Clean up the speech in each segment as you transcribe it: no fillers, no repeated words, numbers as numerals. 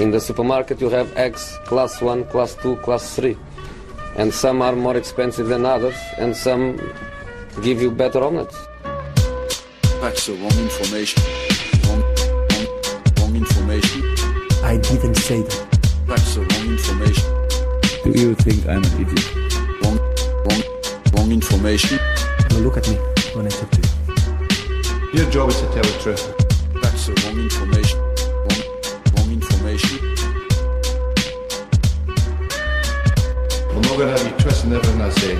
In the supermarket you have eggs class 1, class 2, class 3. And some are more expensive than others and some give you better omelets. That's the wrong information. Wrong information. I didn't say that. That's the wrong information. Do you think I'm an idiot? Wrong information. Now look at me when I talk to you. Your job is to tell the truth. That's the wrong information. Wrong information. I'm not gonna have you trusting everything I say.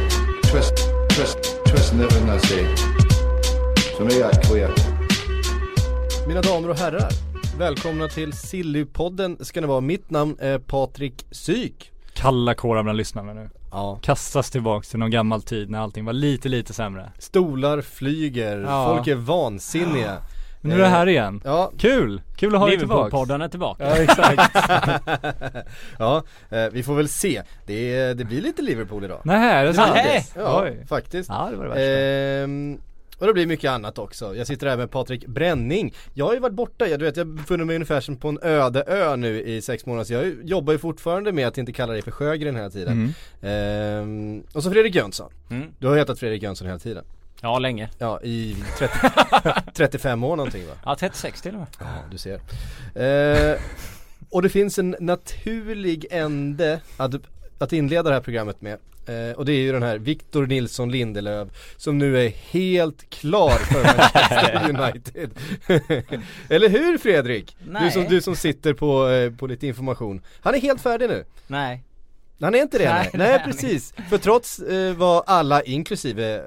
Trusting everything I say. So make that clear. Mina damer och herrar, välkomna till Sillypodden. Ska ni vara? Mitt namn är Patrik Syk. Kalla kårar bland lyssnarna nu. Ja. Kastas tillbaka till någon gammal tid när allting var lite sämre. Stolar flyger, folk är vansinniga. Ja. Men nu är det här igen. Ja. Kul att ha dig tillbaka. Liverpool-poddarna är tillbaka. Ja, exakt. Ja, vi får väl se. Det blir lite Liverpool idag. Nej, det är sant. Faktiskt. Ja, det var det värsta. Och det blir mycket annat också. Jag sitter här med Patrik Bränning. Jag har ju varit borta. Jag befunnit mig ungefär som på en öde ö nu i 6 månader. Så jag jobbar ju fortfarande med att inte kalla dig för Sjögren den här tiden. Och så Fredrik Jönsson. Du har hetat Fredrik Jönsson hela tiden. Ja, länge. Ja, i 35 år någonting, va? Ja, 36 till och med. Ja, du ser. Och det finns en naturlig ände att inleda det här programmet med. Och det är ju den här Victor Nilsson Lindelöf som nu är helt klar för Manchester United. Eller hur, Fredrik? Du som sitter på lite information. Han är helt färdig nu. Nej. Han är inte det. Nej, precis. För trots vad alla, inklusive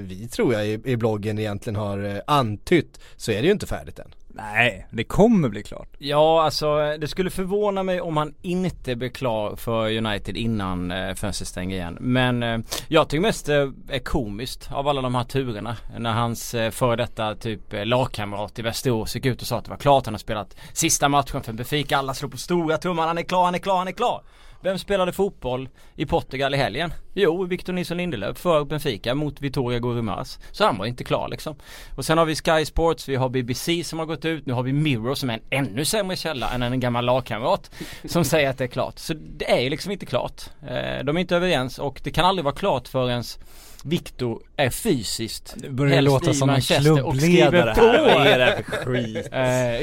vi tror jag i bloggen egentligen har antytt, så är det ju inte färdigt än. Nej, det kommer bli klart. Ja, alltså det skulle förvåna mig om han inte blir klar för United innan fönstret stänger igen. Men jag tycker mest är komiskt av alla de här turerna. När hans före detta lagkamrat i Västerås gick ut och sa att det var klart. Han har spelat sista matchen för Benfica. Alla slår på stora trumman. Han är klar. Vem spelade fotboll i Portugal i helgen? Jo, Victor Nilsson Lindelöf för Benfica mot Vitória Guimarães. Så han var inte klar liksom. Och sen har vi Sky Sports, vi har BBC som har gått ut. Nu har vi Mirror som är en ännu sämre källa än en gammal lagkamrat som säger att det är klart. Så det är ju liksom inte klart. De är inte överens och det kan aldrig vara klart förrän Victor är fysiskt. Det börjar låta som en klubbledare. Vad är det för skit?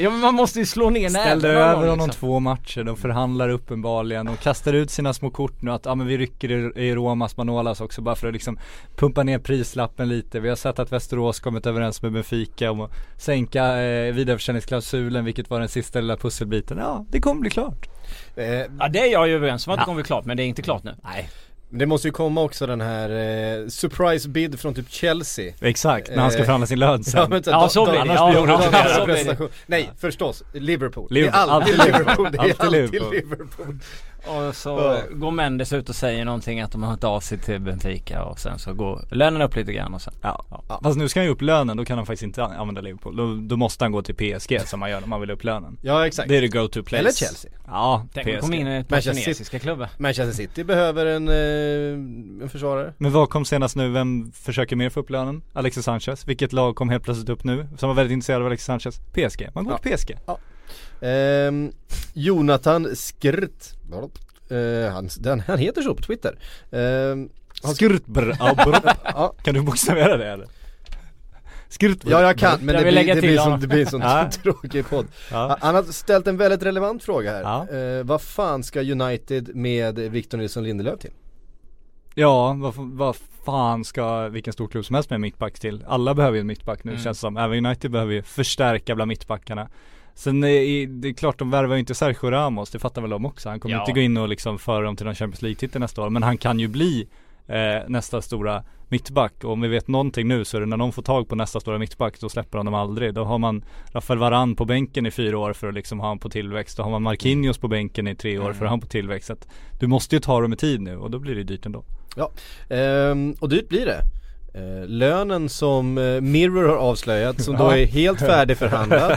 Ja, men man måste ju slå ner. Ställer över honom liksom. 2 matcher. De förhandlar uppenbarligen. De kastar ut sina små kort nu. Att men vi rycker i Romas Manolas också. Bara för att liksom pumpa ner prislappen lite. Vi har sett att Västerås kommit överens med Benfica om att sänka vidareförsäljningsklausulen. Vilket var den sista lilla pusselbiten. Ja, det kommer bli klart. Ja, det är jag ju överens om att det kommer bli klart. Men det är inte klart nu. Nej. Det måste ju komma också den här surprise bid från typ Chelsea. Exakt, när han ska förhandla sin lön sen. Nej, förstås, Liverpool. Det är alltid Liverpool. Och så går Mendes ut och säger någonting att de har hört av sig till Benfica och sen så går lönen upp lite grann och sen. Ja. Fast nu ska han ju upp lönen, då kan han faktiskt inte använda Liverpool. Då måste han gå till PSG som man gör när man vill upp lönen. Ja, exakt. Det är det go to place. Eller Chelsea. Ja, PSG. Kom in i kinesiska klubbar. Manchester City behöver en försvarare. Men vad kom senast nu? Vem försöker mer få upp lönen? Alexis Sanchez. Vilket lag kom helt plötsligt upp nu som var väldigt intresserad av Alexis Sanchez? PSG. Man går till PSG. Ja. Jonathan Skrt, han heter så på Twitter. Kan du bokstavera det eller? Ja, jag kan, men det blir en sån tråkig podd. Ja. Han har ställt en väldigt relevant fråga här. Ja. Vad fan ska United med Victor Nilsson Lindelöf till? Ja, vad fan ska vilken stor klubb som helst med mittback till? Alla behöver ju en mittback nu, känns det som. Även United behöver ju förstärka bland mittbackarna. Sen det är klart, de värvar ju inte Sergio Ramos. Det fattar väl de också. Han kommer inte gå in och liksom föra dem till den Champions League-titeln nästa år. Men han kan ju bli nästa stora mittback. Och om vi vet någonting nu så är det när de får tag på nästa stora mittback, då släpper de dem aldrig. Då har man Rafael Varane på bänken i 4 år för att liksom ha han på tillväxt. Då har man Marquinhos på bänken i 3 år för att ha han på tillväxt. Så att du måste ju ta dem i tid nu och då blir det dyrt ändå. Ja, och dyrt blir det. Lönen som Mirror har avslöjat, som då är helt färdigförhandlad,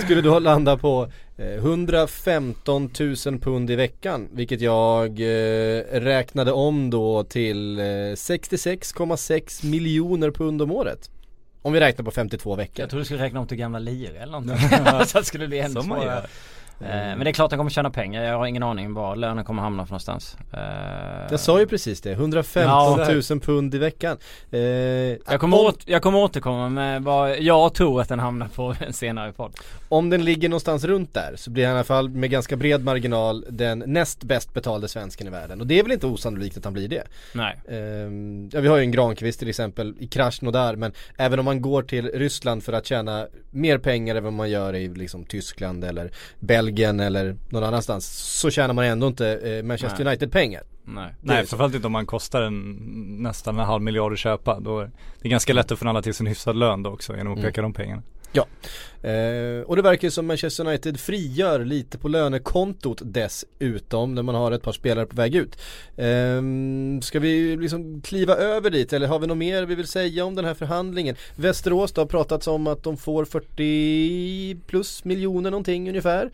skulle då landa på 115 000 pund i veckan, vilket jag räknade om då till 66,6 miljoner pund om året. Om vi räknar på 52 veckor. Jag tror du skulle räkna om till gamla lire eller någonting. Så skulle det bli ännu svårare. Men det är klart att han kommer tjäna pengar. Jag har ingen aning var lönen kommer hamna någonstans. Jag sa ju precis det. 115 000 pund i veckan. Jag kommer återkomma med vad jag tror att den hamnar på en senare podd. Om den ligger någonstans runt där så blir han i alla fall med ganska bred marginal den näst bäst betalde svensken i världen. Och det är väl inte osannolikt att han blir det. Nej. Vi har ju en Granqvist till exempel i Krasnodar. Men även om man går till Ryssland för att tjäna mer pengar än vad man gör i liksom, Tyskland eller Belgien eller någon annanstans, så tjänar man ändå inte Manchester United pengar. Nej, framförallt inte om man kostar nästan en halv miljard att köpa. Då är det ganska lätt att förhandla till sin hyfsad lön då också genom att peka de pengarna. Ja, och det verkar som Manchester United frigör lite på lönekontot dessutom när man har ett par spelare på väg ut. Ska vi liksom kliva över dit eller har vi något mer vi vill säga om den här förhandlingen? Västerås då har pratats om att de får 40 plus miljoner någonting ungefär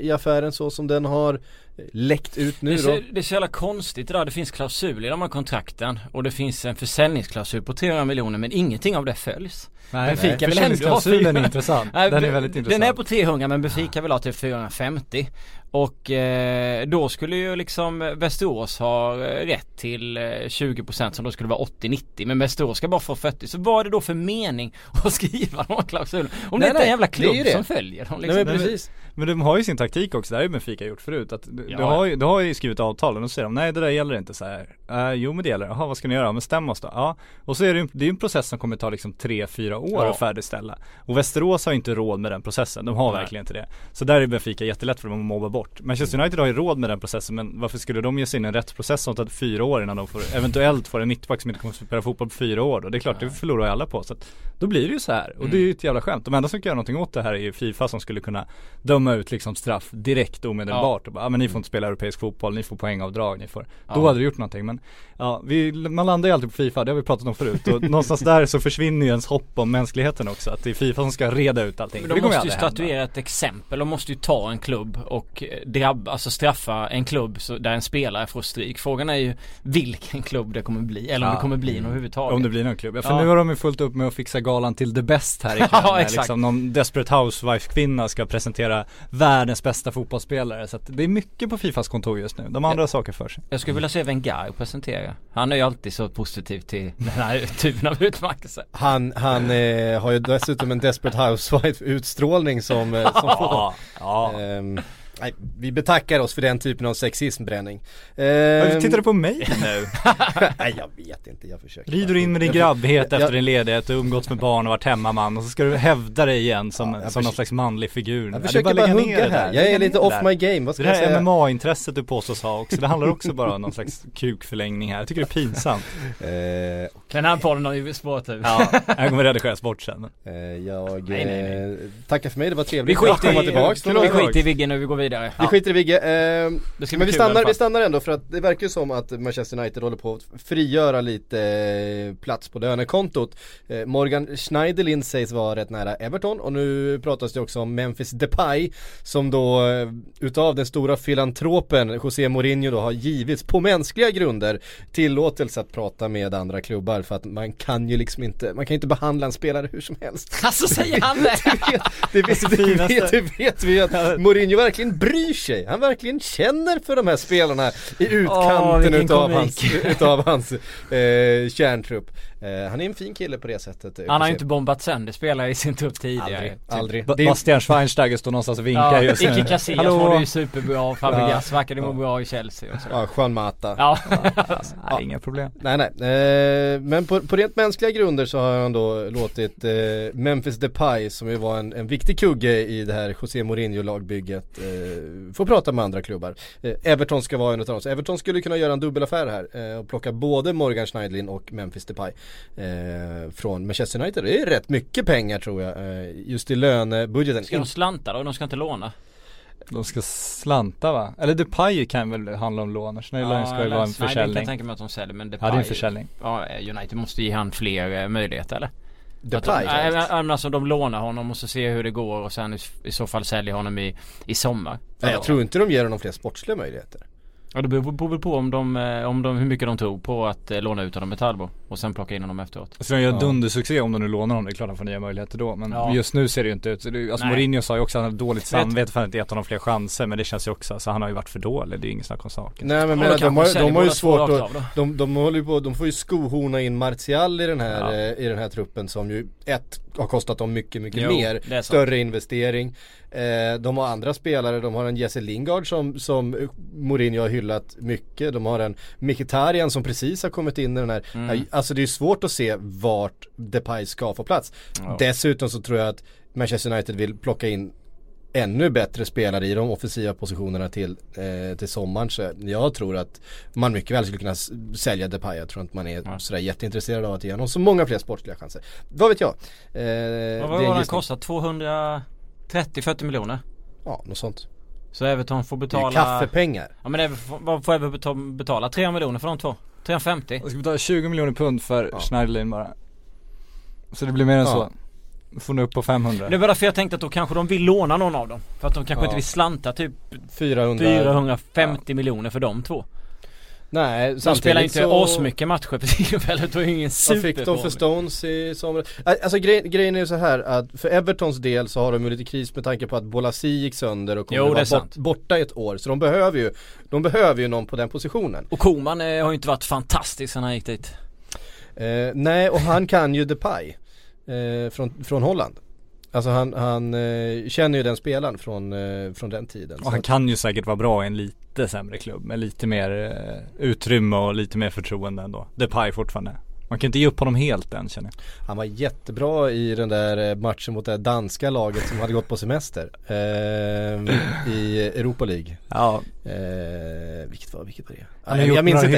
i affären så som den har läckt ut nu då. Det är så jävla konstigt idag. Det finns klausuler i de här kontrakten och det finns en försäljningsklausul på 300 miljoner men ingenting av det följs. Nej, försäljningsklausulen är intressant. Den är väldigt intressant. Den är på 300 men Benfica vill ha till 450. Och då skulle ju liksom Västerås ha rätt till 20% som då skulle vara 80-90. Men Västerås ska bara få 40. Så vad är det då för mening att skriva de här klausulerna? Om det inte är en jävla klubb som följer dem liksom. Nej, men precis. Men de har ju sin taktik också. Det har ju Benfica gjort förut att du har ju skrivit avtalen och så säger de nej det där gäller inte så här. Jo men det gäller. Jaha vad ska ni göra? Men stämma oss då. Ja. Och så är det ju en process som kommer ta liksom 3-4 år att färdigställa. Och Västerås har ju inte råd med den processen. De har verkligen inte det. Så där är Benfica jättelätt för dem att mobba bort. Manchester United har ju råd med den processen men varför skulle de ge sig in i en rättsprocess som tar 4 år innan de eventuellt får en mittback som inte kommer att spela fotboll på 4 år då? Det är klart det förlorar alla på så att då blir det ju så här och det är ju ett jävla skämt. De enda som kan göra någonting åt det här är ju FIFA som skulle kunna döma ut liksom straff direkt omedelbart och bara men ni får inte spela europeisk fotboll, ni får poängavdrag, ni får. Då hade du gjort någonting men man landar ju alltid på FIFA, det har vi pratat om förut och någonstans där så försvinner ju ens hopp om mänskligheten också att det är FIFA som ska reda ut allting. Men de måste ju statuera ett exempel, de måste ju ta en klubb och alltså straffa en klubb där en spelare får stryk. Frågan är ju vilken klubb det kommer bli eller om det kommer bli någon överhuvudtaget. Om det blir någon klubb. Ja, för nu har de ju fullt upp med att fixa galan till The Best här ikväll. Ja, liksom någon Desperate Housewife-kvinna ska presentera världens bästa fotbollsspelare. Så att det är mycket på FIFAs kontor just nu. De andra saker för sig. Jag skulle vilja se Wenger presentera. Han är ju alltid så positiv till den här typen av utmärkelse. Han har ju dessutom en Desperate Housewife-utstrålning som nej, vi betackar oss för den typen av sexismbränning. Tittar du på mig nu? Nej, jag vet inte, jag försöker. Rider du in med din grabbhet efter din ledighet och umgåtts med barn och varit hemmaman och så ska du hävda dig igen som någon slags manlig figur. Jag försöker bara hugga här. Jag är lite off my game. Vad ska det här MMA-intresset du påstås ha också. Det handlar också bara om någon slags kukförlängning här. Jag tycker det är pinsamt. Okay. Den här podden har ju spårat ut. Ja, jag kommer redigeras bort sen. Nej. Tackar för mig, det var trevligt. Vi skiter i Viggen och vi går vidare. Vi skiter i Vigge. Men vi stannar ändå för att det verkar ju som att Manchester United håller på att frigöra lite plats på lönekontot. Morgan Schneiderlin sägs vara rätt nära Everton och nu pratas det också om Memphis Depay som då utav den stora filantropen José Mourinho då har givits på mänskliga grunder tillåtelse att prata med andra klubbar för att man kan ju liksom inte, man kan inte behandla en spelare hur som helst. Alltså säger han det? Det vet vi att Mourinho verkligen bryr sig. Han verkligen känner för de här spelarna i utkanten utav hans kärntrupp. Han är en fin kille på det sättet. Han har ju inte bombat sönder spelare i sin trupp tidigare. Aldrig. Bastian Schweinsteiger står någonstans och vinkar just nu. Icke Casillas var det ju superbra. Fabregas verkade må bra i Chelsea. Och Juan Mata. Inga problem. Nej. Men på rent mänskliga grunder så har han då låtit Memphis Depay som ju var en viktig kugge i det här José Mourinho-lagbygget få prata med andra klubbar. Everton ska vara en av oss. Everton skulle kunna göra en dubbelaffär här och plocka både Morgan Schneiderlin och Memphis Depay. Från Manchester United. Det är rätt mycket pengar tror jag just i lönebudgeten. Ska de slanta då? De ska inte låna. De ska slanta va? Eller Depay kan väl handla om lån. Schneiderlin ska ju vara en försäljning. Nej, jag kan tänka mig att de säljer, men Depay, det är en försäljning. Ja, United måste ge han fler möjligheter eller? Depay, alltså de lånar honom och så ser hur det går och sen i så fall säljer honom i sommar. Nej, jag tror inte de ger honom fler sportsliga möjligheter. Ja, det beror väl på om de hur mycket de tog på att låna ut honom med Talbo och sen plocka in honom efteråt. Så de gör dundersuccé om de nu lånar honom, det är klart att de får nya möjligheter då. Men just nu ser det ju inte ut. Alltså Mourinho sa ju också att han har dåligt samvete för att inte gett honom fler chanser, men det känns ju också, så alltså, han har ju varit för dålig, det är ju ingen snack om saken. Nej, men de har ju svårt att, de håller ju på, de får ju skohorna in Martial i den här truppen som ju har kostat dem mycket mer, större investering. De har andra spelare, de har en Jesse Lingard som Mourinho har hyllat mycket, de har en Mkhitaryan som precis har kommit in i den här alltså det är svårt att se vart Depay ska få plats. Dessutom så tror jag att Manchester United vill plocka in ännu bättre spelare i de offensiva positionerna till sommaren, så jag tror att man mycket väl skulle kunna sälja Depay. Jag tror inte man är sådär jätteintresserad av att ge honom så många fler sportliga chanser. Vad vet jag? Vad har den kostat? 230-40 miljoner? Ja, något sånt. Så Everton får betala... Det är kaffepengar. Ja, men vad får Everton betala? 3 miljoner för de två. 350. Jag ska betala 20 miljoner pund för Schneiderlin bara. Så det blir mer än så. Får nu upp på 500. Det är bara för jag tänkte att då kanske de vill låna någon av dem. För att de kanske inte vill slanta typ 450 miljoner för de två. Nej, de spelar inte oss mycket matcher precis, eller då är ingen super. Fick de för Stones i somras. Alltså grejen är ju så här att för Evertons del så har de ju lite kris med tanke på att Bolasi gick sönder och kommer vara borta ett år, så de behöver ju någon på den positionen. Och Koman har ju inte varit fantastisk sen han gick dit. Nej, och han kan ju Depay från Holland. Alltså han känner ju den spelaren från den tiden. Och han kan ju säkert vara bra i en lite sämre klubb med lite mer utrymme och lite mer förtroende ändå. Depay fortfarande. Man kan inte ge upp honom helt än, känner jag. Han var jättebra i den där matchen mot det danska laget som hade gått på semester i Europa League. Ja. Vilket var det? Jag minns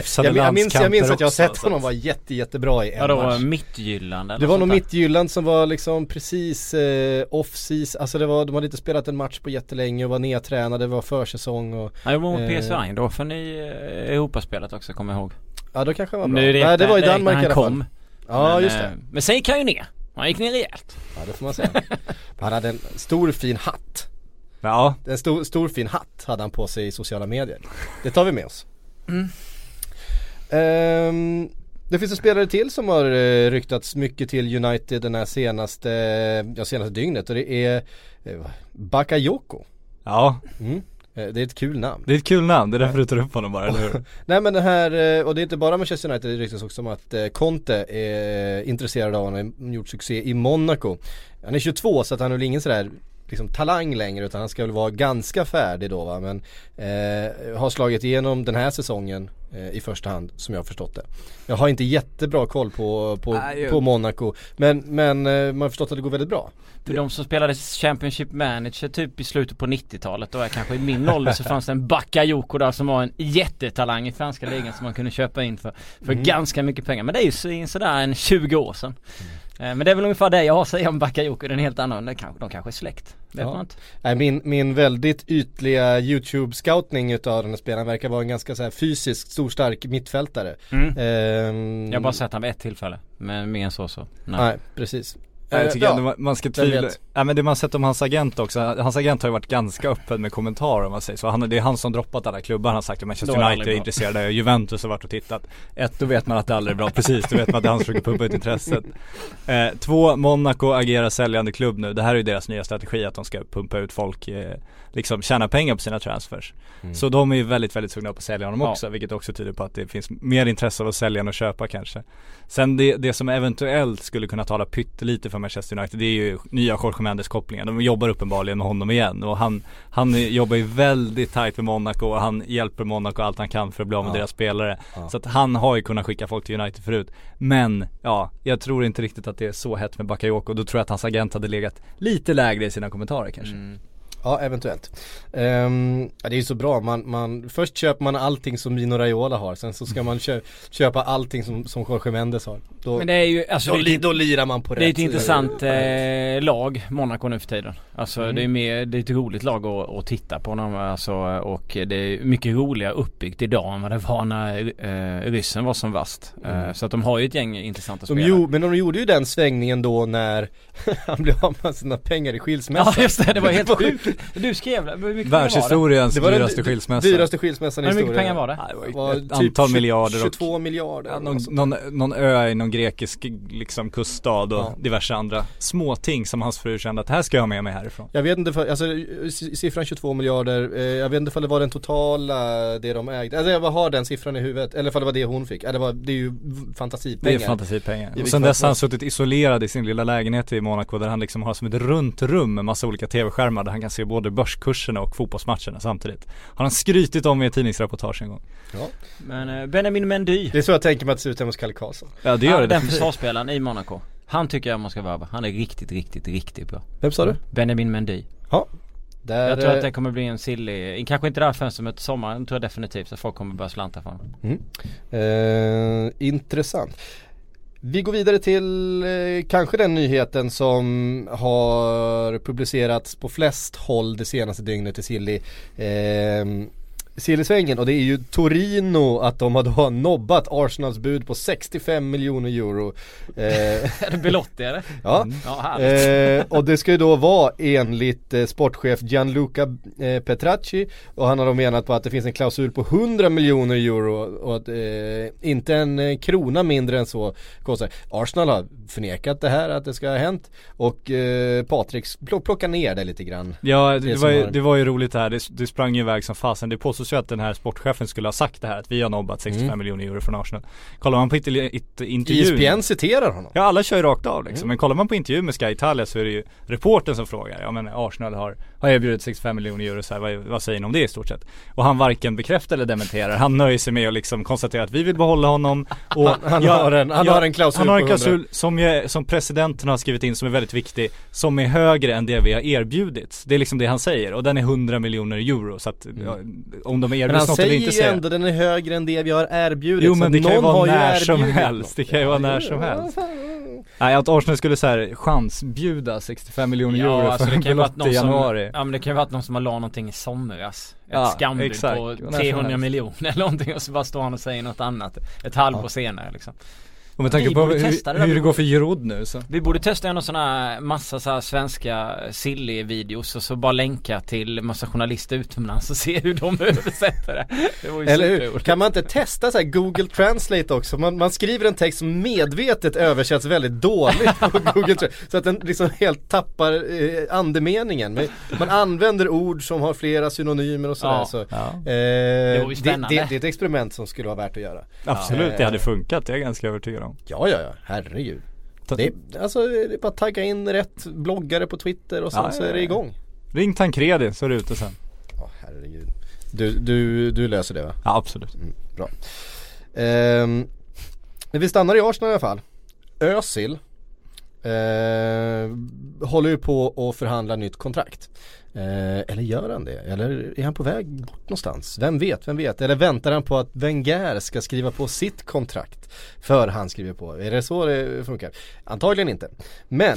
att jag har sett honom vara jättebra i en match. Det var Mittjylland. Det var nog Mittjylland som var liksom precis off-season. Alltså de hade inte spelat en match på jättelänge och var nedtränade, det var försäsong. Och, jag var mot PSG då, för ni Europaspelet också, kommer jag ihåg. Ja, då kanske han var bra. Nej, det var i Danmark i alla fall. Kom. Ja, men, just det. Men sen gick han ju ner. Han gick ner rejält. Ja, det får man säga. Han hade en stor fin hatt. Ja. En stor fin hatt hade han på sig i sociala medier. Det tar vi med oss. Mm. Det finns en spelare till som har ryktats mycket till United den här senaste dygnet. Och det är Bakayoko. Ja. Mm. Det är ett kul namn. Det är därför du tar upp honom bara, eller hur? Nej, men det här, och det är inte bara Manchester United, det ryktas också om att Conte är intresserad av honom och gjort succé i Monaco. Han är 22, så att han är väl ingen sådär liksom talang längre, utan han ska väl vara ganska färdig då, va? Men har slagit igenom den här säsongen i första hand, som jag har förstått det. Jag har inte jättebra koll på Monaco, men man har förstått att det går väldigt bra. För de som spelade Championship Manager typ i slutet på 90-talet, då är kanske i min ålder, så fanns det en Bakayoko där som var en jättetalang i franska ligan som man kunde köpa in för ganska mycket pengar. Men det är ju sådär en 20 år sedan. Men det är väl ungefär det jag har att säga om Bakayoko. Den är helt annan, de kanske är släkt. Vet man inte. Nej, min väldigt ytliga YouTube-scoutning utav den här spelaren verkar vara en ganska så här fysisk, storstark mittfältare. Mm. Jag har bara sett han vid ett tillfälle, men mer än så. Nej, precis. Jag tycker ändå man ska men det man sett om hans agent också. Hans agent har ju varit ganska öppen med kommentarer, om man säger så. Det är han som droppat alla klubbar. Han har sagt att Manchester United är intresserade och Juventus har varit och tittat. Då vet man att det aldrig är bra. Precis, då vet man att det är han som försöker pumpa ut intresset. 2, Monaco agerar säljande klubb nu. Det här är ju deras nya strategi, att de ska pumpa ut folk, liksom tjäna pengar på sina transfers. Så de är ju väldigt, väldigt sugna på att sälja honom också, vilket också tyder på att det finns mer intresse av att sälja än att köpa kanske. Sen det som eventuellt skulle kunna tala pyttelite för Manchester United, det är ju nya Jorge Mendes kopplingen. De jobbar uppenbarligen med honom igen, och han jobbar ju väldigt tajt med Monaco, och han hjälper Monaco allt han kan för att bli av med deras spelare. Så att han har ju kunnat skicka folk till United förut. Men jag tror inte riktigt att det är så hett med Bakayoko, och då tror jag att hans agent hade legat lite lägre i sina kommentarer kanske. Ja, eventuellt. Det är ju så bra. Först köper man allting som Mino Raiola har. Sen så ska man köpa allting som Jorge Mendes har. Men det är ju, alltså, då lirar man på det. Det är ett intressant lag, Monaco, nu för tiden. Alltså, det är ett roligt lag att titta på. Alltså, och det är mycket roligare uppbyggt idag än vad det var när ryssen var som vast. Så att de har ju ett gäng intressanta spelare. Men de gjorde ju den svängningen då när han blev av med sina pengar i skilsmässan. Ja, just det. Det var helt sjukt. Du skrev det. Världshistoriens dyraste skilsmässa. Dyraste skilsmässan i historien. Hur mycket pengar var det? Nej, det var ett antal miljarder. 22 miljarder. Ja, någon ö i någon grekisk liksom, kuststad och diverse andra småting som hans fru kände att det här ska jag ha med mig härifrån. Jag vet inte, alltså, siffran 22 miljarder. Jag vet inte om det var den totala det de ägde. Alltså, jag har den siffran i huvudet. Eller om det var det hon fick. Det är ju fantasipengar. Det är fantasipengar. Och sen dess har han suttit isolerad i sin lilla lägenhet i Monaco där han liksom har som ett runt rum med massa olika tv-skärmar där han kan se både börskurserna och fotbollsmatcherna samtidigt. Har han skrytit om i ett tidningsreportage en gång. Ja. Men Benjamin Mendy. Det är så jag tänker mig att det ser ut hemma hos Kalle Karlsson. Ja, det gör det. Den försvarsspelaren i Monaco. Han tycker jag man ska värva. Han är riktigt bra. Vem sa du? Benjamin Mendy. Ja. Jag tror att det kommer bli en silly, kanske inte det här fönstret i sommar, tror jag definitivt, så folk kommer börja slanta för honom. Intressant. Vi går vidare till kanske den nyheten som har publicerats på flest håll det senaste dygnet i Silly-svängen, och det är ju Torino, att de har nobbat Arsenals bud på 65 miljoner euro. Är det belottigare? Ja. Och det ska ju då vara enligt sportchef Gianluca Petracchi, och han har då menat på att det finns en klausul på 100 miljoner euro och att inte en krona mindre än så kostar. Arsenal har förnekat det här, att det ska ha hänt, och Patrik plockar ner det lite grann. Ja, det var ju roligt här. Det sprang ju iväg som fasen. Det påstås så att den här sportchefen skulle ha sagt det här, att vi har nobbat 65 miljoner euro från Arsenal. Kollar man på intervjun, ESPN citerar honom. Ja, alla kör ju rakt av liksom. Men kollar man på intervju med Sky Italia så är det ju reportern som frågar. Ja, men Arsenal har erbjudit 65 miljoner euro så här, vad säger ni om det i stort sett? Och han varken bekräftar eller dementerar. Han nöjer sig med att liksom konstatera att vi vill behålla honom, och han har en klausul som presidenten har skrivit in, som är väldigt viktig, som är högre än det vi har erbjudits. Det är liksom det han säger, och den är 100 miljoner euro, så att om de erbjuds något eller inte säger. Men den är högre än det vi har erbjudit. Jo, men det kan ju vara när som helst. Det kan ju vara när som helst. Nej, att Arsenal skulle så här chansbjuda 65 miljoner euro alltså för en belott i januari. Men det kan ju vara att någon som har la någonting i somras. Ett skambud på 300 miljoner eller någonting, och så bara står han och säger något annat ett halvår senare liksom. Och med tanke på hur det går för Giroud nu så. Vi borde testa en sån här massa så här svenska silly-videos och så bara länka till massa journalister utomlands och se hur de översätter det. Eller hur? Kan man inte testa så här Google Translate också? Man skriver en text som medvetet översätts väldigt dåligt på Google Translate så att den liksom helt tappar andemeningen. Men man använder ord som har flera synonymer och sådär. Det är ett experiment som skulle vara värt att göra. Absolut, det hade funkat. Det är ganska övertygad om. Ja, herregud. Det är bara tagga in rätt bloggare på Twitter och sen så är det igång. Ring Tancredi så är det ute sen. Ja, herregud. Du löser det, va? Ja, absolut. Bra. Vi stannar i Arsenal i alla fall. Özil håller ju på att förhandla nytt kontrakt. Eller gör han det? Eller är han på väg bort någonstans? Vem vet? Eller väntar han på att Wenger ska skriva på sitt kontrakt för han skriver på? Är det så det funkar? Antagligen inte. Men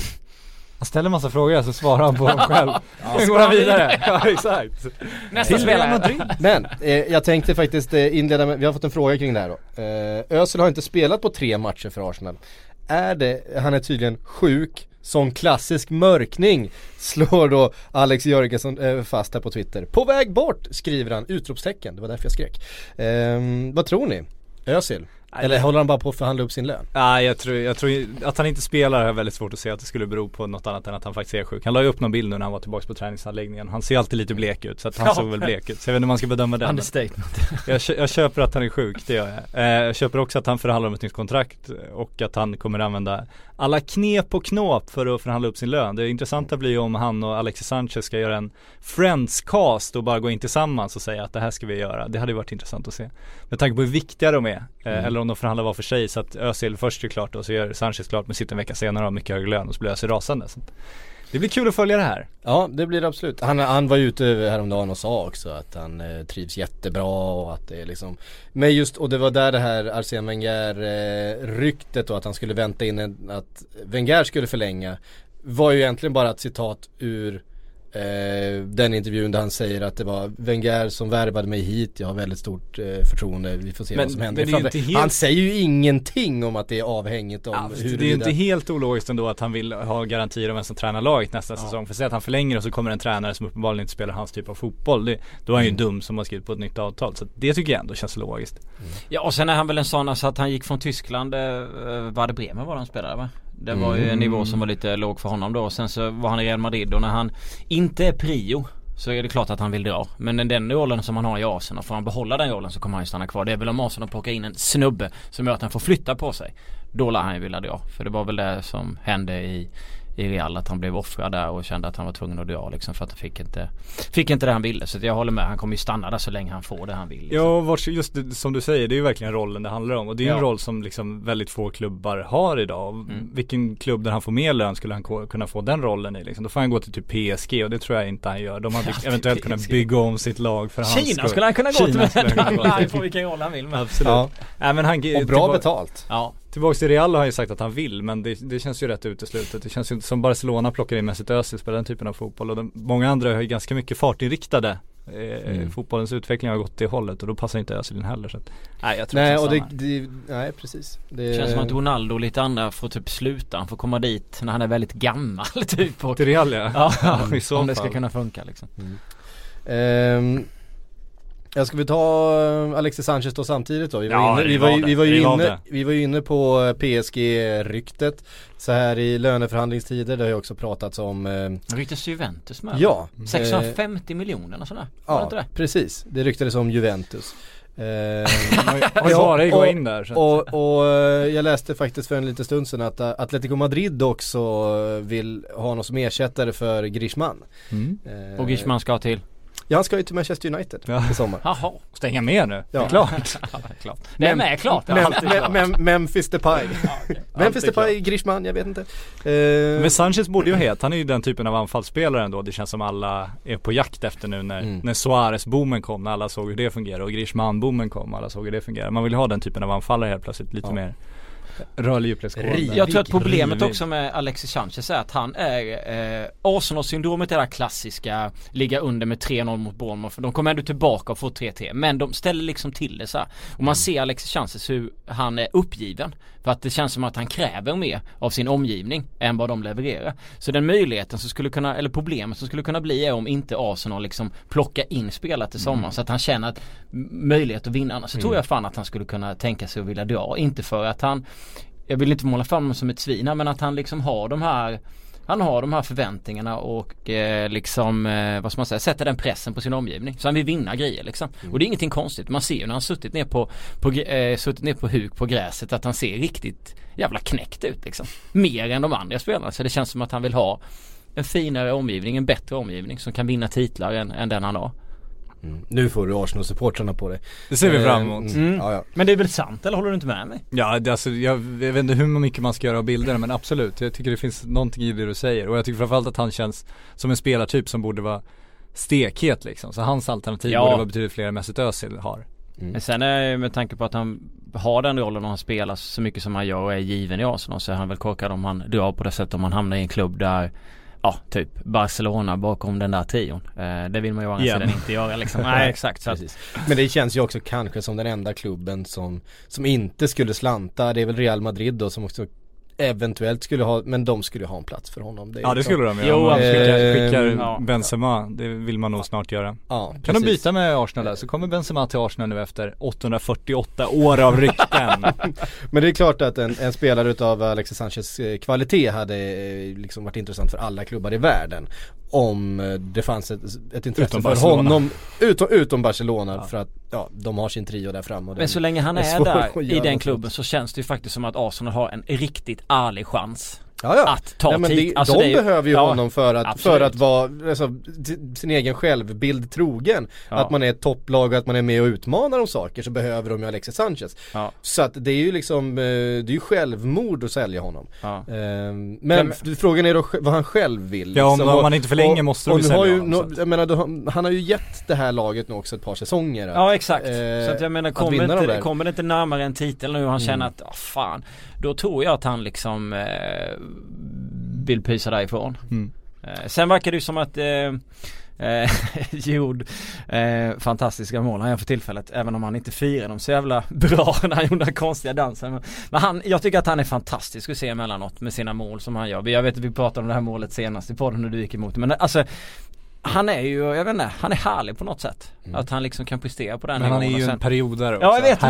han ställer en massa frågor så svarar han på dem själv. Sen går han vidare. Ja, exakt. Nästa spelare. Men jag tänkte faktiskt inleda med, vi har fått en fråga kring det här då. Özil har inte spelat på 3 matcher för Arsenal. Han är tydligen sjuk. Som klassisk mörkning, slår då Alex Jörgensen fast här på Twitter. På väg bort, skriver han, utropstecken. Det var därför jag skrek. Vad tror ni? Özil? Eller håller han bara på att förhandla upp sin lön? Nej, jag tror att han inte spelar är väldigt svårt att se att det skulle bero på något annat än att han faktiskt är sjuk. Han la ju upp någon bild nu när han var tillbaka på träningsanläggningen. Han ser alltid lite blek ut, så att han såg väl blek ut. Så jag vet inte om man ska bedöma den. Jag köper att han är sjuk, det gör jag. Jag köper också att han förhandlar om ett nytt kontrakt och att han kommer använda alla knep och knåp för att förhandla upp sin lön. Det intressanta blir ju om han och Alexis Sanchez ska göra en friendscast och bara gå in tillsammans och säga att det här ska vi göra. Det hade ju varit intressant att se. Med tanke på hur viktiga de är, eller om de förhandlar var för sig, så att Özil först är klart och så gör Sanchez klart, men sitter en vecka senare och har mycket högre lön och så blir Özil rasande. Så det blir kul att följa det här. Ja, det blir det absolut. Han var ute häromdagen och sa också att han trivs jättebra och att det är liksom... Men just, och det var där det här Arsène Wenger-ryktet och att han skulle vänta in att Wenger skulle förlänga var ju egentligen bara ett citat ur den intervjun där han säger att det var Wenger som värvade mig hit, jag har väldigt stort förtroende, vi får se vad som händer. Han säger ju ingenting om att det är avhängigt om hur det är inte helt ologiskt ändå att han vill ha garantier om vem som tränar laget nästa säsong, för att säga att han förlänger och så kommer en tränare som uppenbarligen inte spelar hans typ av fotboll, då är han ju dum som har skrivit på ett nytt avtal, så det tycker jag ändå känns logiskt. Ja, och sen är han väl en sån, alltså att han gick från Tyskland, Werder Bremen var han spelade, va? Det var ju en nivå som var lite låg för honom då. Sen så var han i Real Madrid, och när han inte är prio så är det klart att han vill dra. Men den rollen som han har i Arsenal, får han behålla den rollen så kommer han ju stanna kvar. Det är väl om Arsenal plockar in en snubbe som gör att han får flytta på sig, då lär han ju vilja dra. För det var väl det som hände i Real, att han blev offrad där och kände att han var tvungen att dra liksom, för att han fick inte det han ville. Så jag håller med, han kommer ju stanna där så länge han får det han vill liksom. Ja, just det, som du säger, det är ju verkligen rollen det handlar om, och det är en roll som liksom väldigt få klubbar har idag. Vilken klubb där han får mer lön skulle han kunna få den rollen i liksom. Då får han gå till typ PSG, och det tror jag inte han gör. De hade eventuellt kunnat bygga om sitt lag för Kina hans skull. Skulle han kunna gå till han får vilken roll han vill med. Absolut. Ja. Ja, men han, och bra betalt. Ja. Tillbaka till Real har ju sagt att han vill, men det känns ju rätt uteslutet. Det känns ju som Barcelona plockar in Mesut Özil, spelar den typen av fotboll, och många andra har ju ganska mycket fartinriktade. Fotbollens utveckling har gått till hållet, och då passar inte Özil in heller, så att, precis. Det känns som att Ronaldo och lite andra får typ sluta, han får komma dit när han är väldigt gammal typ, och till Real, om det ska kunna funka liksom. Jag ska vi ta Alexis Sanchez då samtidigt då. Vi var ju inne på PSG-ryktet så här i löneförhandlingstider. Det har ju också pratats om ryktades Juventus med. Ja, 650 miljoner och sådär. Ja, det? Precis. Det ryktades om Juventus. Och jag läste faktiskt för en liten stund sedan att Atletico Madrid också vill ha någon som ersättare för Griezmann. Och Griezmann ska till? Ja, han ska ju till Manchester United i sommar. Jaha, stänga med nu. Ja. Det är klart. Memphis Depay. Memphis Depay, Griezmann, jag vet inte. Men Sanchez borde ju heta. Han är ju den typen av anfallsspelare ändå. Det känns som alla är på jakt efter nu när Suarez-boomen kom, när alla såg hur det fungerar, och Griezmann-boomen kom, alla såg hur det fungerar. Man vill ha den typen av anfallare helt plötsligt, lite mer rörlig uppläggskål. Jag tror att problemet också med Alexis Sanchez är att han är Arsenal-syndromet är det klassiska, ligga under med 3-0 mot Bournemouth. De kommer ändå tillbaka och får 3-3, men de ställer liksom till det så här. Och man ser Alexis Sanchez hur han är uppgiven, för att det känns som att han kräver mer av sin omgivning än vad de levererar. Så den möjligheten som skulle kunna, eller problemet som skulle kunna bli, är om inte Arsenal liksom plockar in spelare till sommaren så att han känner att möjlighet att vinna. Så tror jag fan att han skulle kunna tänka sig att vilja dra. Inte för att han, jag vill inte måla fram som ett svina, men att han liksom har de här, han har de här förväntningarna och liksom vad ska man säga, sätter den pressen på sin omgivning, så han vill vinna grejer liksom. Och det är ingenting konstigt. Man ser ju när han suttit ner på huk på gräset att han ser riktigt jävla knäckt ut liksom, mer än de andra spelarna. Så det känns som att han vill ha en finare omgivning, en bättre omgivning som kan vinna titlar än den han har. Nu får du Arsenal-supportrarna på dig. Det ser vi fram emot. Ja. Men det är väl sant, eller håller du inte med mig? Ja, alltså, jag vet inte hur mycket man ska göra av bilderna, men absolut, jag tycker det finns någonting i det du säger. Och jag tycker framförallt att han känns som en spelartyp som borde vara stekhet liksom. Så hans alternativ borde vara betydligt fler än Mesut Özil har. Men sen är, med tanke på att han har den rollen och han spelar så mycket som han gör och är given i Arsenal, så är han väl korkad om han drar på det sättet, om han hamnar i en klubb där typ Barcelona bakom den där tion. Det vill man ju vara den inte göra liksom. Nej, exakt. Så att... Men det känns ju också kanske som den enda klubben som inte skulle slanta. Det är väl Real Madrid då, som också eventuellt skulle ha, men de skulle ha en plats för honom. Det skulle de göra. Skickar Benzema, det vill man nog snart göra. Ja, kan de byta med Arsenal där, så kommer Benzema till Arsenal nu efter 848 år av rykten. Men det är klart att en spelare utav Alexis Sanchez kvalitet hade liksom varit intressant för alla klubbar i världen, om det fanns ett intresse för honom utom Barcelona, för att de har sin trio där framme. Men så länge han är där i den klubben så känns det ju faktiskt som att Arsenal har en riktigt ärlig chans att ta tid. Alltså, de behöver ju honom för att vara alltså, sin egen självbild trogen. Att man är ett topplag och att man är med och utmanar om saker, så behöver de ju Alexis Sanchez. Så att det är ju liksom, det är ju självmord att sälja honom. Men frågan är då vad han själv vill. Ja, liksom. Om man inte förlänger måste de sälja honom. Jag menar, han har ju gett det här laget nu också ett par säsonger. Ja, exakt. Så att jag menar, kommer det inte närmare en titel nu och han känner att då tror jag att han liksom vill pysa därifrån. Sen verkar det ju som att gjorde fantastiska mål han gör för tillfället, även om han inte firar dem så jävla bra när han gjorde konstiga danser, men han, jag tycker att han är fantastisk att se emellanåt med sina mål som han gör. Jag vet att vi pratade om det här målet senast i podden när du gick emot, men alltså han är ju, jag vet inte, han är härlig på något sätt. Mm. Att han liksom kan prestera på den här. Men han är ju en periodare också. Ja, jag vet.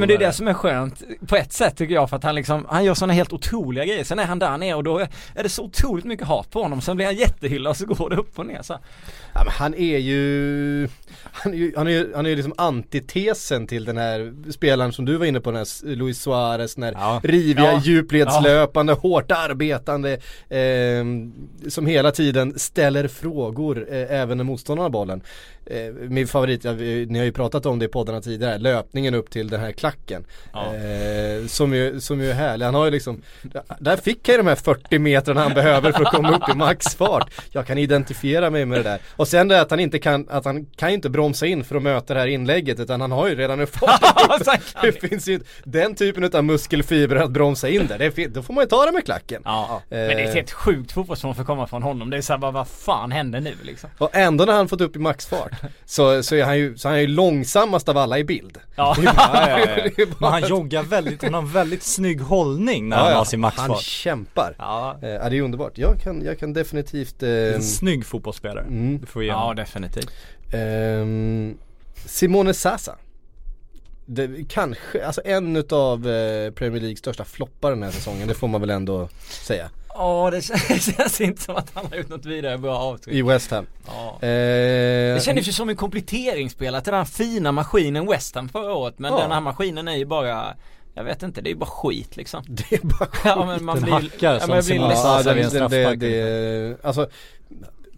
Men det är det som är skönt på ett sätt tycker jag, för att han liksom, han gör såna helt otroliga grejer. Sen är han där nere och då är det så otroligt mycket hat på honom. Sen blir han jättehyllad och så går det upp och ner så. Ja, men han är ju liksom antitesen till den här spelaren som du var inne på, den här Luis Suarez, den här riviga, djupledslöpande, hårt arbetande som hela tiden ställer frågor även när motståndarna har bollen. Min favorit, ni har ju pratat om det i poddarna tidigare, löpningen upp till den här klacken som ju är härlig. Han har ju liksom, där fick jag de här 40 metrarna han behöver för att komma upp i maxfart. Jag kan identifiera mig med det där. Och sen det att han kan inte bromsa in för att möta det här inlägget, utan han har ju redan en fart. Det finns ju den typen av muskelfibrer att bromsa in där. Då får man ju ta det med klacken. Men det är helt sjukt fotbollsmål för att komma från honom. Det är så här, bara, vad fan händer nu liksom? Och ändå när han fått upp i maxfart så är han ju långsammast av alla i bild. Men han joggar väldigt, han har en väldigt snygg hållning när han har sin maxfart. Han kämpar. Det är underbart. Jag kan definitivt en snygg fotbollsspelare. Mm. Ja, definitivt. Simone Sasa. Det, kanske alltså en utav Premier Leagues största floppar den här säsongen, det får man väl ändå säga. Ja, det känns inte som att han har gjort något vidare bra avtryck i West Ham. Det kändes ju som en kompletteringsspelare till den här fina maskinen West Ham förra året, men den här maskinen är ju bara, jag vet inte, det är bara skit liksom. Det är bara skit. Ja, men man blir, hackar som alltså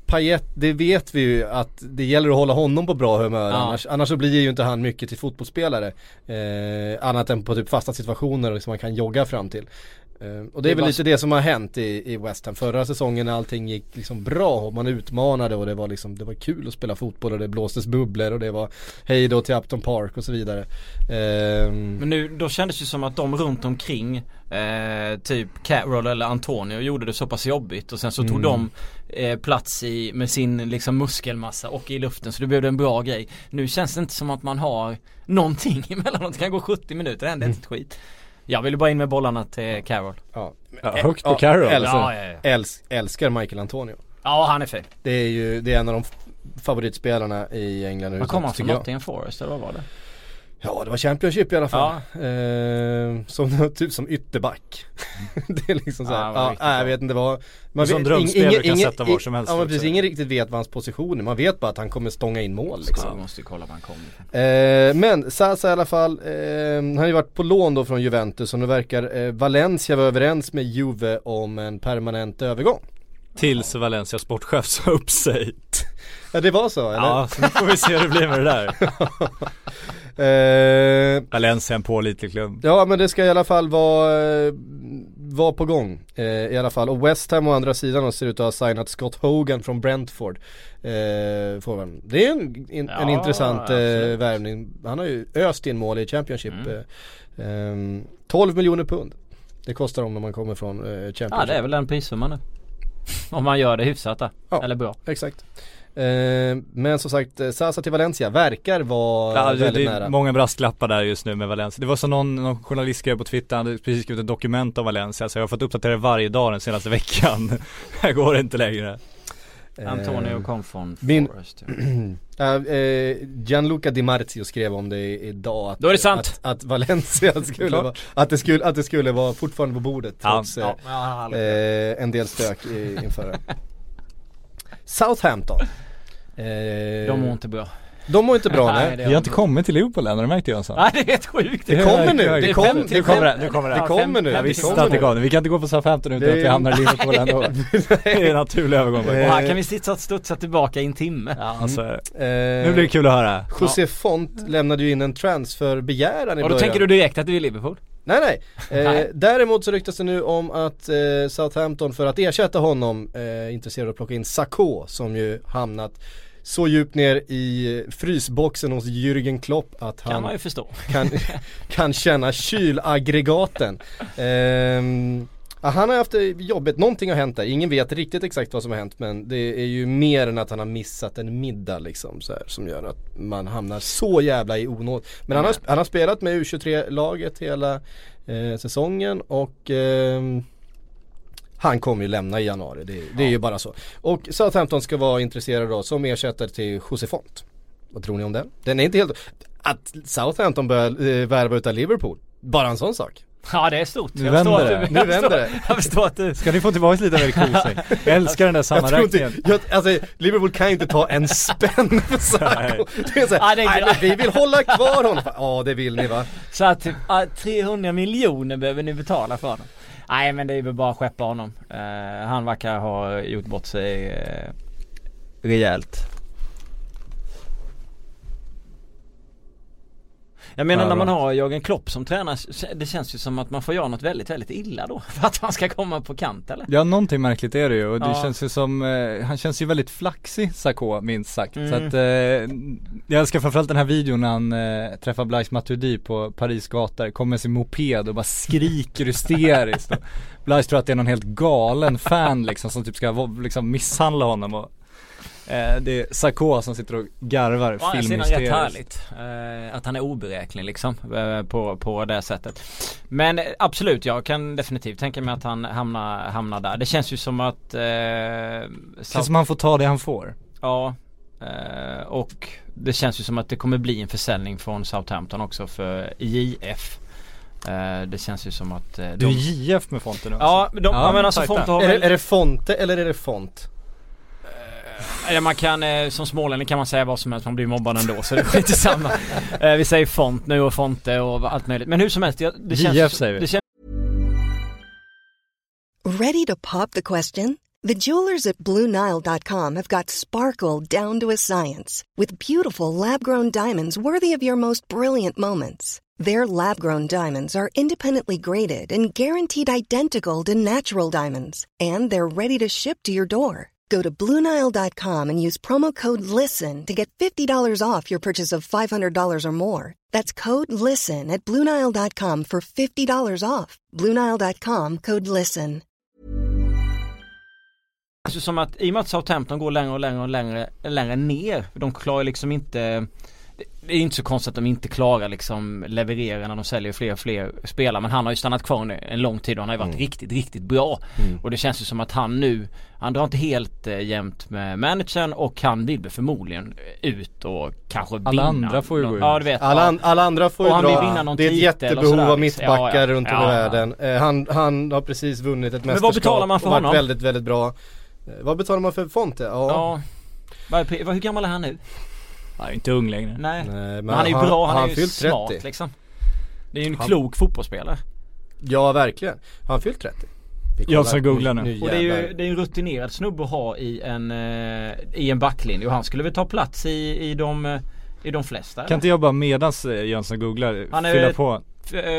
Payet, det vet vi ju att det gäller att hålla honom på bra humör, annars så blir ju inte han mycket till fotbollsspelare annat än på typ fasta situationer som man kan jogga fram till. Och det är väl lite det som har hänt i West Ham förra säsongen, när allting gick liksom bra och man utmanade och det var kul att spela fotboll och det blåstes bubblor och det var hej då till Upton Park och så vidare. Men nu, då kändes det som att de runt omkring typ Carroll eller Antonio gjorde det så pass jobbigt, och sen så tog de plats i, med sin liksom muskelmassa och i luften, så det blev en bra grej. Nu känns det inte som att man har någonting emellan, det kan gå 70 minuter, det händer inte skit. Jag ville bara in med bollarna till Carroll. Högt på Carroll. Älskar Michael Antonio. Ja, han är fin. Det är en av de favoritspelarna i England nu. Vad kom han från? Nottingham Forest, eller vad var det? Ja, det var Championship i alla fall. Som ytterback. Det är liksom så här. Jag vet inte vad. Man som drömspelare kan sätta var som helst. Ja, men precis, ingen riktigt vet vad hans position är. Man vet bara att han kommer stånga in mål. Liksom. Man måste ju kolla vad han kommer. Men Sasa i alla fall, han har ju varit på lån då från Juventus, och nu verkar Valencia vara överens med Juve om en permanent övergång. Tills Valencia sportchef sa upp sig. Ja, det var så, eller? Ja, så nu får vi se hur det blir med det där. Valencia, en pålitlig klubb. Ja, men det ska i alla fall vara på gång i alla fall. Och West Ham å andra sidan ser ut att ha signat Scott Hogan från Brentford. Det är en intressant värvning. Han har ju öst in mål i Championship. 12 miljoner pund. Det kostar dem när man kommer från Championship. Ja, det är väl den prissumman nu. Om man gör det hyfsat eller bra. Exakt. Men som sagt, Sasa till Valencia verkar vara väldigt nära. Många brasklappar där just nu med Valencia. Det var så någon journalist skrev på Twitter, han hade precis skrivit ett dokument om Valencia, så jag har fått uppdatera det varje dag den senaste veckan. Här går det inte längre. Antonio kom från Forest. Gianluca Di Marzio skrev om det idag att, då är det sant. Att Valencia skulle vara, att det skulle vara fortfarande på bordet trots en del stök inför Southampton. De mår inte bra. De mår inte bra, nej. Vi har inte kommit till Liverpool än, har du märkt, Jönsson? Nej, det är helt sjukt. Det kommer nu. Det kommer nu. Jag visste att det kommer. Vi kan inte gå på Southampton utan att vi hamnar i Liverpool ändå. Det är en naturlig övergång. Och här kan vi sitta och studsa tillbaka i en timme. Nu blir det kul att höra. José Font lämnade ju in en transferbegäran i början. Och då tänker du direkt att du är Liverpool? Nej. Däremot så ryktas det nu om att Southampton, för att ersätta honom, är intresserad av att plocka in Sakho, som ju hamnat så djupt ner i frysboxen hos Jürgen Klopp att han kan ju förstå. kan känna kylaggregaten. Han har haft det jobbigt, någonting har hänt där. Ingen vet riktigt exakt vad som har hänt, men det är ju mer än att han har missat en middag liksom, så här, som gör att man hamnar så jävla i onåd. Men han har spelat med U23-laget hela säsongen och han kommer ju lämna i januari, det är ju bara så. Och Southampton ska vara intresserad då som ersättare till José Font. Vad tror ni om den? Den är inte helt... Att Southampton börjar värva utav Liverpool, bara en sån sak. Ja, det är stort. Nu vänder det. Ska ni få tillbaka lite av Erik Olsen? Jag älskar den där sammanräkningen. Alltså, Liverpool kan inte ta en spänn för Sarko. Vi vill hålla kvar honom. Ja, det vill ni, va? Så att typ, 300 miljoner behöver ni betala för honom. Nej, men det är väl bara att skeppa honom. Han verkar ha gjort bort sig rejält. Jag menar, när man har Jürgen Klopp som tränare, det känns ju som att man får göra något väldigt, väldigt illa då för att han ska komma på kant, eller? Ja, någonting märkligt är det ju. Och det känns ju som, han känns ju väldigt flaxig, Sarko, minst sagt. Så att, jag älskar framförallt den här videon när han träffar Blaise Matuidi på Paris gator, kommer sin moped och bara skriker hysteriskt. Blaise tror att det är någon helt galen fan liksom, som typ ska liksom misshandla honom och... det är Sarko som sitter och garvar filmhysteriskt. Att han är oberäknelig liksom, på det sättet. Men absolut, jag kan definitivt tänka mig att han hamnar där. Det känns ju som att känns som han får ta det han får. Ja, och det känns ju som att det kommer bli en försäljning från Southampton också för JF. Det känns ju som att du är JF med Fonte nu. Ja, men alltså Fonte har... är det Fonte eller är det Font? Eller man kan, som smålänning kan man säga vad som helst, man blir mobbad ändå, så det är inte samma. Vi säger Font nu och Fonte och allt möjligt. Men hur som helst, det känns... Ready to pop the question? The jewelers at BlueNile.com have got sparkle down to a science with beautiful lab-grown diamonds worthy of your most brilliant moments. Their lab-grown diamonds are independently graded and guaranteed identical to natural diamonds, and they're ready to ship to your door. Go to BlueNile.com and use promo code LISTEN to get $50 off your purchase of $500 or more. That's code LISTEN at BlueNile.com for $50 off. BlueNile.com, code LISTEN. Alltså som att i och med att Southampton går längre ner, de klarar liksom inte... Det är inte så konstigt att de inte klarar liksom leverera när de säljer fler och fler spelare, men han har ju stannat kvar nu en lång tid och han har ju varit riktigt bra och det känns ju som att han nu, han drar inte helt jämnt med managern och han vill förmodligen ut och kanske alla vinna. Andra får ju gå ut. Ja, du vet, alla andra får ju dra. Det är ett jättebehov av mittbackar runt om i världen. Han har precis vunnit ett mästerskap. Vad betalar man för honom? Väldigt, väldigt bra. Vad betalar man för Fonte? Ja. Hur gammal är han nu? Han är ju inte ung längre. Nej, men han är ju bra, han är ju smart 30. Liksom. Det är ju en klok fotbollsspelare. Ja, verkligen. Han fyllt 30. Jag ska googla nu. Och det är ju en rutinerad snubb att ha i en backlinje. Och han skulle väl ta plats i de flesta. Kan inte jag bara medans Jönsson googlar han fylla på?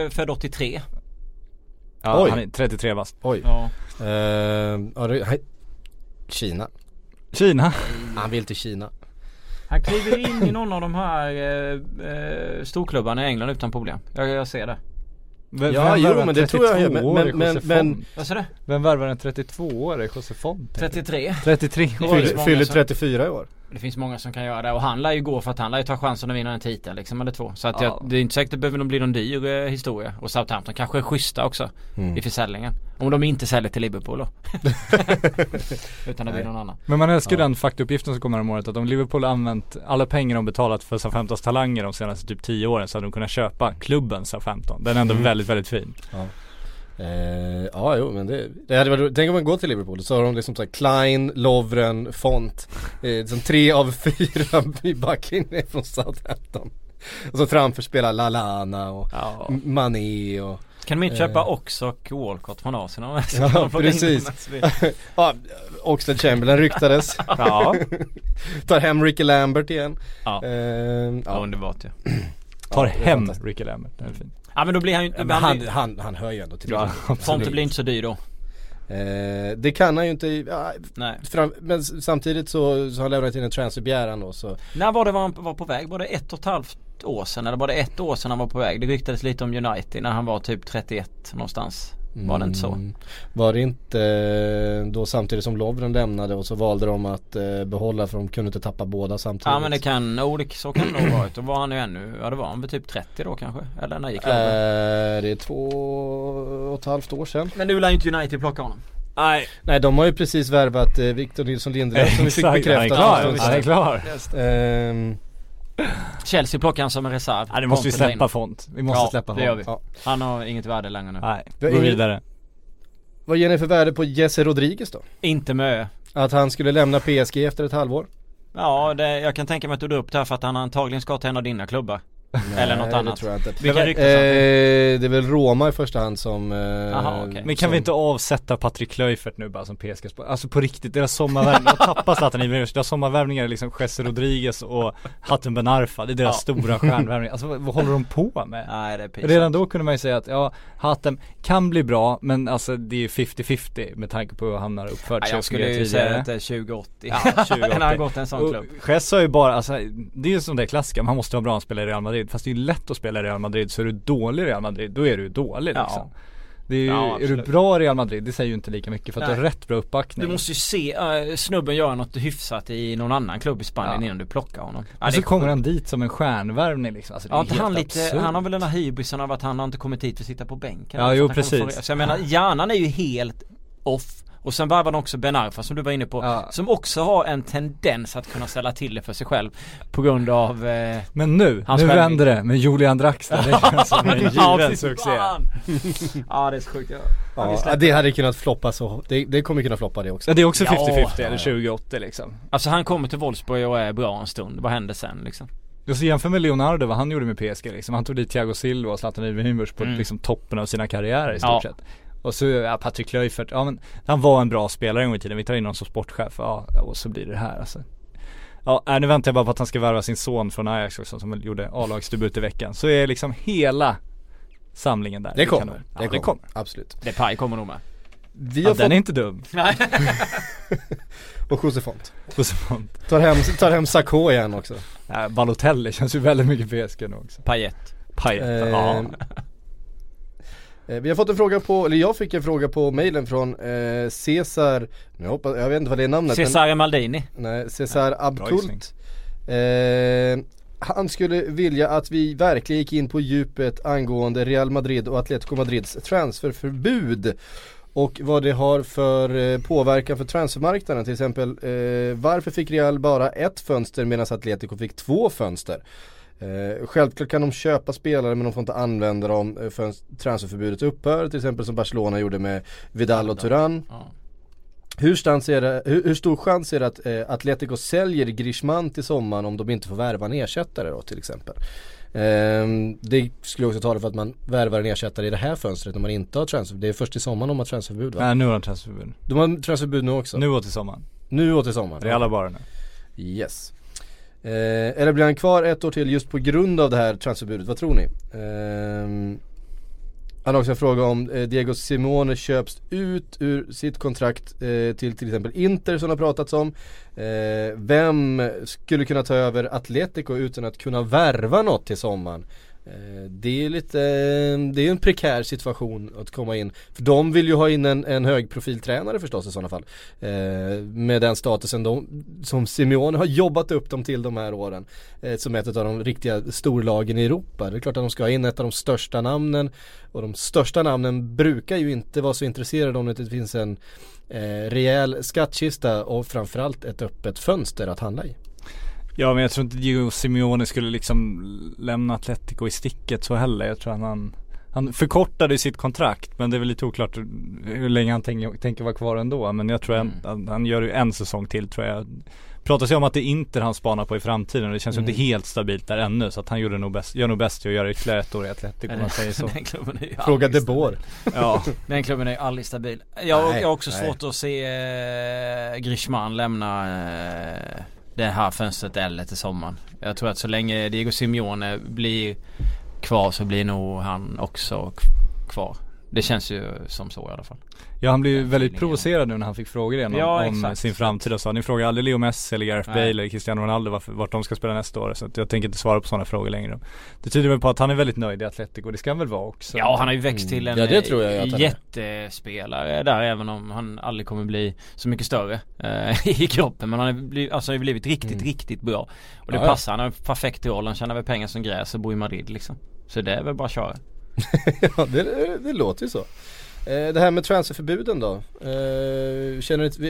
Född 83. Ja, oj. Han är 33 vast. Oj. Ja. Kina. Han vill till Kina. Han kliver in i någon av de här storklubbarna i England utan problem. Jag ser det. Men det tror jag. Men vad sa du? Vem värvar en 32-årig José Font? 33 år. Fyller 34 i år. Det finns många som kan göra det. Och han lär ju gå för att han lär ju ta chansen att vinna en titel liksom, eller två. Så att det är inte säkert att det behöver bli någon dyr historia. Och Southampton kanske är schyssta också i försäljningen. Om de inte säljer till Liverpool då. Utan det blir någon annan. Men man älskar den faktuppgiften som kommer om året, att om Liverpool använt alla pengar de betalat för Southamptons talanger de senaste typ 10 åren, så hade de kunnat köpa klubben Southampton. Den är ändå väldigt, väldigt fin. Ja. Men det hade varit, tänk om man går till Liverpool så har de liksom så här Klein, Lovren, Font, som 3 av 4 i backlinjen från Southampton. Och så framför spelar Lallana och Mané och kan de inte köpa Oxlade Walcott från Arsenal? Ja, precis. Oxlade Chamberlain ryktades. Tar hem Ricky Lambert igen. Underbart ju. Tar hem Ricky Lambert, det är fint. Ja, men då blir han ju... Han hör ju ändå till det. Fonte blir inte så dyr då. Det kan han ju inte... Nej. Men samtidigt så har han lämnat in en transferbegäran då. Så. När var han på väg? Var det 1,5 år sedan? Eller var det 1 år sedan han var på väg? Det ryktades lite om United när han var typ 31 någonstans. Var det inte så? Var det inte då samtidigt som Lovren lämnade och så valde de att behålla för de kunde inte tappa båda samtidigt? Ja, men det kan, så kan det nog ha varit. Och var han ju ännu, ja det var han väl typ 30 då kanske? Eller när gick Lovren? Det är 2,5 år sedan. Men nu lär ju inte United plocka honom. Nej, de har ju precis värvat Victor Nilsson Lindelöf som vi fick bekräftat. Han är klar. Chelsea plockar han som en reserv. Nej, det måste vi släppa Font. Vi måste släppa Font. Ja. Han har inget värde längre nu. Nej, gå vidare. Vad ger ni för värde på Jesse Rodriguez då? Inte med. Att han skulle lämna PSG efter ett halvår? Ja, jag kan tänka mig att du upp det här för att han antagligen ska till en av dina klubbar. Nej, eller något annat. Tror jag inte. Det är väl Roma i första hand som... okay. Men kan vi inte avsätta Patrik Kluivert nu bara som PSG-spår? Alltså på riktigt, deras sommarvärvningar tappas Zlatan Ibrahimović. Deras sommarvärvningar är liksom Jesse Rodriguez och Hatem Ben Arfa. Det är deras stora stjärnvärvningar. Alltså vad håller de på med? Nej, det är pinsamt. Redan då kunde man ju säga att Hatem kan bli bra, men alltså det är ju 50-50 med tanke på hur han hamnar uppförd. Jag skulle ju säga att det är 20-80. Han har gått en sån klubb. Jesse är ju bara, alltså, det är ju som det klassiska. Man måste vara bra spelare i Real Madrid. Fast det är ju lätt att spela i Real Madrid, så är du dålig i Real Madrid, då är du dålig liksom. Det är, ju, är du bra i Real Madrid, det säger ju inte lika mycket för att du har rätt bra uppbackning. Du måste ju se snubben göra något hyfsat i någon annan klubb i Spanien innan du plockar honom. Och så kommer han dit som en stjärnvärvning liksom. Alltså, det är han har väl den här hybrisen av att han har inte kommit hit för att sitta på bänken. Ja, jo, precis. Så jag menar, hjärnan är ju helt off. Och sen var han också Ben Arfa som du var inne på, som också har en tendens att kunna ställa till det för sig själv på grund av men nu vänder det med Julian Draxler. Det är alltså en given succé. Ja, det är så sjukt. Det hade kunnat floppa så. Det kommer kunna floppa det också. Ja, det är också 50-50 eller 20-80 liksom. Alltså han kommer till Wolfsburg och är bra en stund. Vad händer sen liksom? Jag ser jämför med Leonardo, vad han gjorde med PSG liksom. Han tog dit Thiago Silva och Zlatan Ibrahimović på liksom, toppen av sina karriärer i stort sett. Och så Patrik Kluivert, men han var en bra spelare en gång i tiden. Vi tar in någon som sportchef, och så blir det här alltså. Ja, nu väntar jag bara på att han ska värva sin son från Ajax också, som gjorde A-lagsdebut i veckan. Så är liksom hela samlingen där. Det kommer. Det kommer. Absolut. Depay kommer nog med. Den är inte dum. Nej. Och José Font. Tar hem Sakho igen också. Ja, Balotelli känns ju väldigt mycket PSG nu också. Payet. Vi har fått en fråga på, eller jag fick en fråga på mailen från Cesar, jag vet inte vad det är namnet. Cesare Maldini. Nej, Cesar Abkult. Han skulle vilja att vi verkligen gick in på djupet angående Real Madrid och Atletico Madrids transferförbud och vad det har för påverkan för transfermarknaden. Till exempel, varför fick Real bara ett fönster medan Atletico fick 2 fönster? Självklart kan de köpa spelare, men de får inte använda dem för transferförbudet upphör, till exempel som Barcelona gjorde med Vidal och Thuram. Hur stor chans är det att Atletico säljer Griezmann till sommaren om de inte får värva en ersättare då, till exempel? Det skulle också tala för att man värvar en ersättare i det här fönstret när man inte har transferförbud. Det är först i sommaren de har transferförbud, va? Nej, nu har de transferförbud. De har transferförbud nu också. Nu åt i sommaren. Det är alla bara nu. Yes. Eller blir han kvar ett år till just på grund av det här transferbudet? Vad tror ni? Han har också en fråga om Diego Simeone köps ut ur sitt kontrakt till exempel Inter som har pratats om. Vem skulle kunna ta över Atletico utan att kunna värva något till sommaren? Det är en prekär situation att komma in, för de vill ju ha in en högprofiltränare förstås i sådana fall, med den statusen som Simeone har jobbat upp dem till de här åren, som ett av de riktiga storlagen i Europa. Det är klart att de ska ha in ett av de största namnen, och de största namnen brukar ju inte vara så intresserade om det inte finns en rejäl skattkista och framförallt ett öppet fönster att handla i. Ja, men jag tror inte Diego Simeone skulle liksom lämna Atletico i sticket så heller. Jag tror att han förkortade sitt kontrakt, men det är väl lite oklart hur länge han tänker vara kvar ändå. Men jag tror att han gör ju en säsong till, tror jag. Pratas ju om att det är Inter han spanar på i framtiden, och det känns ju inte helt stabilt där ännu, så att han gör nog bäst att göra ytterligare ett år i Atletico, om man säger så. Fråga De Boer. Ja, den klubben är ju aldrig stabil. Jag har också svårt att se Griezmann lämna... det här fönstret eller till sommaren. Jag tror att så länge Diego Simeone blir kvar så blir nog han också kvar. Det känns ju som så i alla fall. Ja, han blev ju väldigt provocerad nu när han fick frågor igen om sin framtid. Och sa, ni frågar aldrig Leo Messi eller Gareth Bale eller Cristiano Ronaldo vart de ska spela nästa år. Så att jag tänker inte svara på sådana frågor längre. Det tyder väl på att han är väldigt nöjd i Atletico. Det ska han väl vara också. Ja, han har ju växt till en jättespelare där, även om han aldrig kommer bli så mycket större i kroppen. Men han har ju blivit riktigt bra. Och det passar. Han har en perfekt roll. Han tjänar väl pengar som gräs och bor i Madrid liksom. Så det är väl bara att köra. Ja, det låter ju så. Det här med transferförbuden då,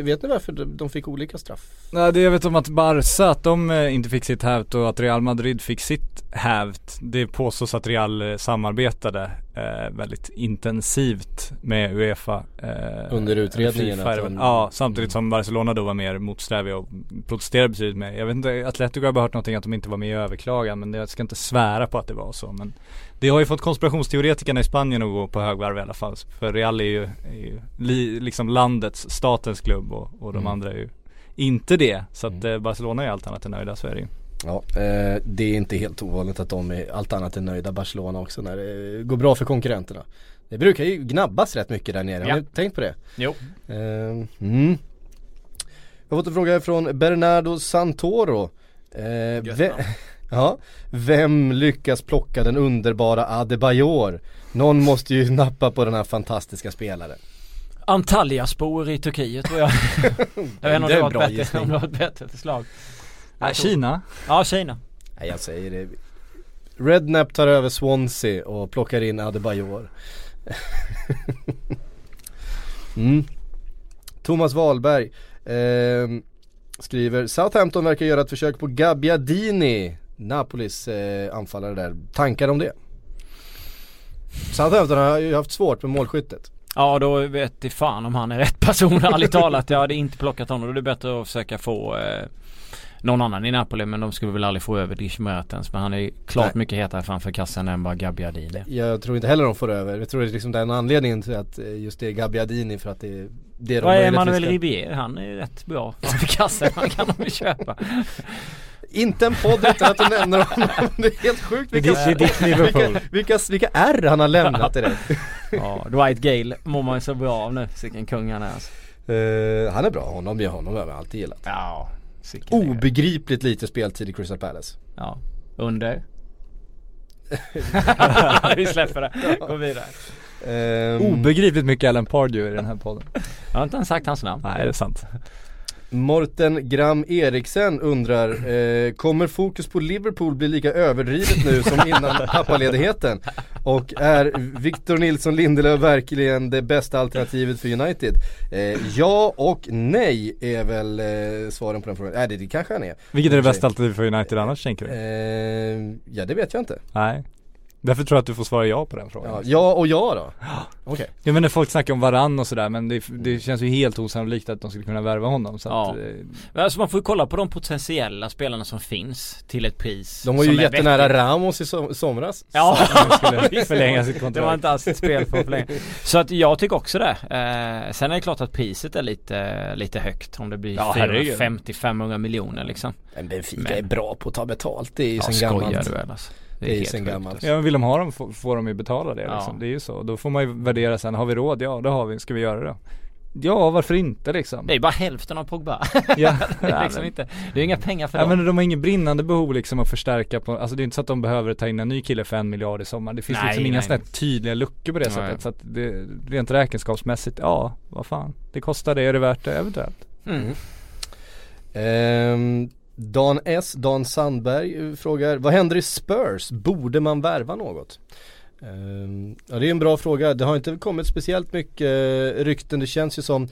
vet ni varför de fick olika straff? Nej, det jag vet om att Barca, att de inte fick sitt hävt och att Real Madrid fick sitt hävt. Det påstås att Real samarbetade väldigt intensivt med UEFA under utredningen. Ja, samtidigt som Barcelona då var mer motsträviga och protesterade betydligt mer. Jag vet inte, Atletico har bara hört någonting att de inte var med i överklagan, men jag ska inte svära på att det var så, men det har ju fått konspirationsteoretikerna i Spanien att gå på högvarv i alla fall. För Real är ju liksom landets, statens klubb och de andra är ju inte det. Så att Barcelona är allt annat än nöjda, Sverige. Ja, det är inte helt ovanligt att de är allt annat än nöjda, Barcelona också, när det går bra för konkurrenterna. Det brukar ju gnabbas rätt mycket där nere. Ja. Har ni tänkt på det? Jo. Jag har fått en fråga från Bernardo Santoro. Vem lyckas plocka den underbara Adebayor? Någon måste ju nappa på den här fantastiska spelaren. Antalyaspor i Turkiet, tror jag. Jag vet inte om det var ett bättre slag. Kina? Ja, Kina. Nej, jag säger det. Redknapp tar över Swansea och plockar in Adebayor. Thomas Wahlberg skriver, Southampton verkar göra ett försök på Gabbiadini, Napolis anfallare där. Tankar om det? Southampton har ju haft svårt med målskyttet. Ja, då vet jag fan om han är rätt person, ärligt talat. Jag hade inte plockat honom. Det är bättre att försöka få någon annan i Napoli, men de skulle väl aldrig få över Dish Mertens, men han är ju klart mycket hetare framför kassan än bara Gabbiadini. Jag tror inte heller de får över. Jag tror det är liksom den anledningen till att just det är Gabbiadini, för att det är det de möjligtvis. Vad är Manuel Ribier? Han är ju rätt bra framför kassan. Han kan de köpa. Inte en podd utan att du nämner honom. Det är helt sjukt vilka R han har lämnat till dig. Ja, Dwight Gale mår man så bra av nu. Sicken kung han är alltså. Han är bra, honom har jag alltid gillat. Ja. Obegripligt lite speltid i Crystal Palace. Ja, under. Vi släpper det. Gå vidare. Obegripligt mycket Alan Pardew i den här podden. Jag har inte ens sagt hans namn. Nej, det är sant. Morten Gram Eriksen undrar, kommer fokus på Liverpool bli lika överdrivet nu som innan pappaledigheten? Och är Victor Nilsson Lindelöf verkligen det bästa alternativet för United? Ja och nej är väl svaren på den frågan. Nej, det kanske han är. Vilket är det bästa alternativet för United annars, tänker du? Ja, det vet jag inte. Nej. Därför tror jag att du får svara ja på den frågan. Ja då. Okay. Jag menar, folk snackar om Varane och sådär, men det känns ju helt osannolikt att de skulle kunna värva honom. Så att, alltså man får ju kolla på de potentiella spelarna som finns till ett pris. De var ju jättenära Ramos i somras. Ja, skulle förlänga sitt kontrakt. Det var inte alls ett spel för förlänga. Så att jag tycker också det. Sen är det klart att priset är lite högt. Om det blir 450-500 miljoner liksom. Men Benfica är bra på att ta betalt. Det är ju sen gammalt. Skojar du väl alltså. Det är sen gammalt. Ja, men vill de ha dem får de ju betala det liksom. Det är ju så. Då får man ju värdera sen, har vi råd? Ja, det har vi. Ska vi göra det? Ja, varför inte liksom? Det är bara hälften av Pogba. Ja, det är liksom inte. Det är inga pengar för dem. Men de har inget brinnande behov liksom att förstärka på. Alltså det är inte så att de behöver ta in en ny kille för 1 miljard i sommar. Det finns liksom inga sådana tydliga luckor på det sättet. Så att det, rent räkenskapsmässigt, vad fan. Det kostar det, är det värt det eventuellt? Dan Sandberg frågar, vad händer i Spurs? Borde man värva något? Det är en bra fråga. Det har inte kommit speciellt mycket rykten. Det känns ju som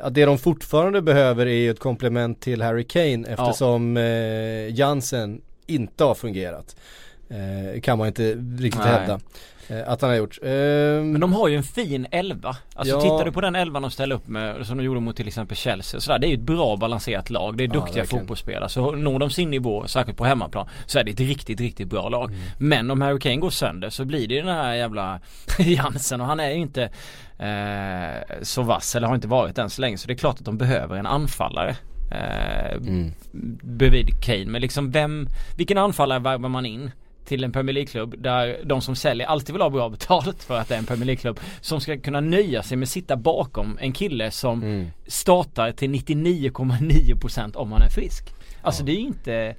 att det de fortfarande behöver är ett komplement till Harry Kane, eftersom Jansen inte har fungerat. Kan man inte riktigt hävda att han har gjort. Men de har ju en fin elva. Alltså tittar du på den elvan de ställer upp med, som de gjorde mot till exempel Chelsea, så där, det är ju ett bra balanserat lag. Det är duktiga fotbollsspelare. Så når de sin nivå, särskilt på hemmaplan, så är det ett riktigt, riktigt bra lag. Men om Harry Kane går sönder så blir det ju den här jävla Jansen, och han är ju inte så vass, eller har inte varit än så länge. Så det är klart att de behöver en anfallare bredvid Kane. Men liksom vilken anfallare värvar man in till en Premier League-klubb där de som säljer alltid vill ha bra betalt för att det är en Premier League-klubb som ska kunna nöja sig med att sitta bakom en kille som startar till 99,9% om han är frisk. Alltså det är inte...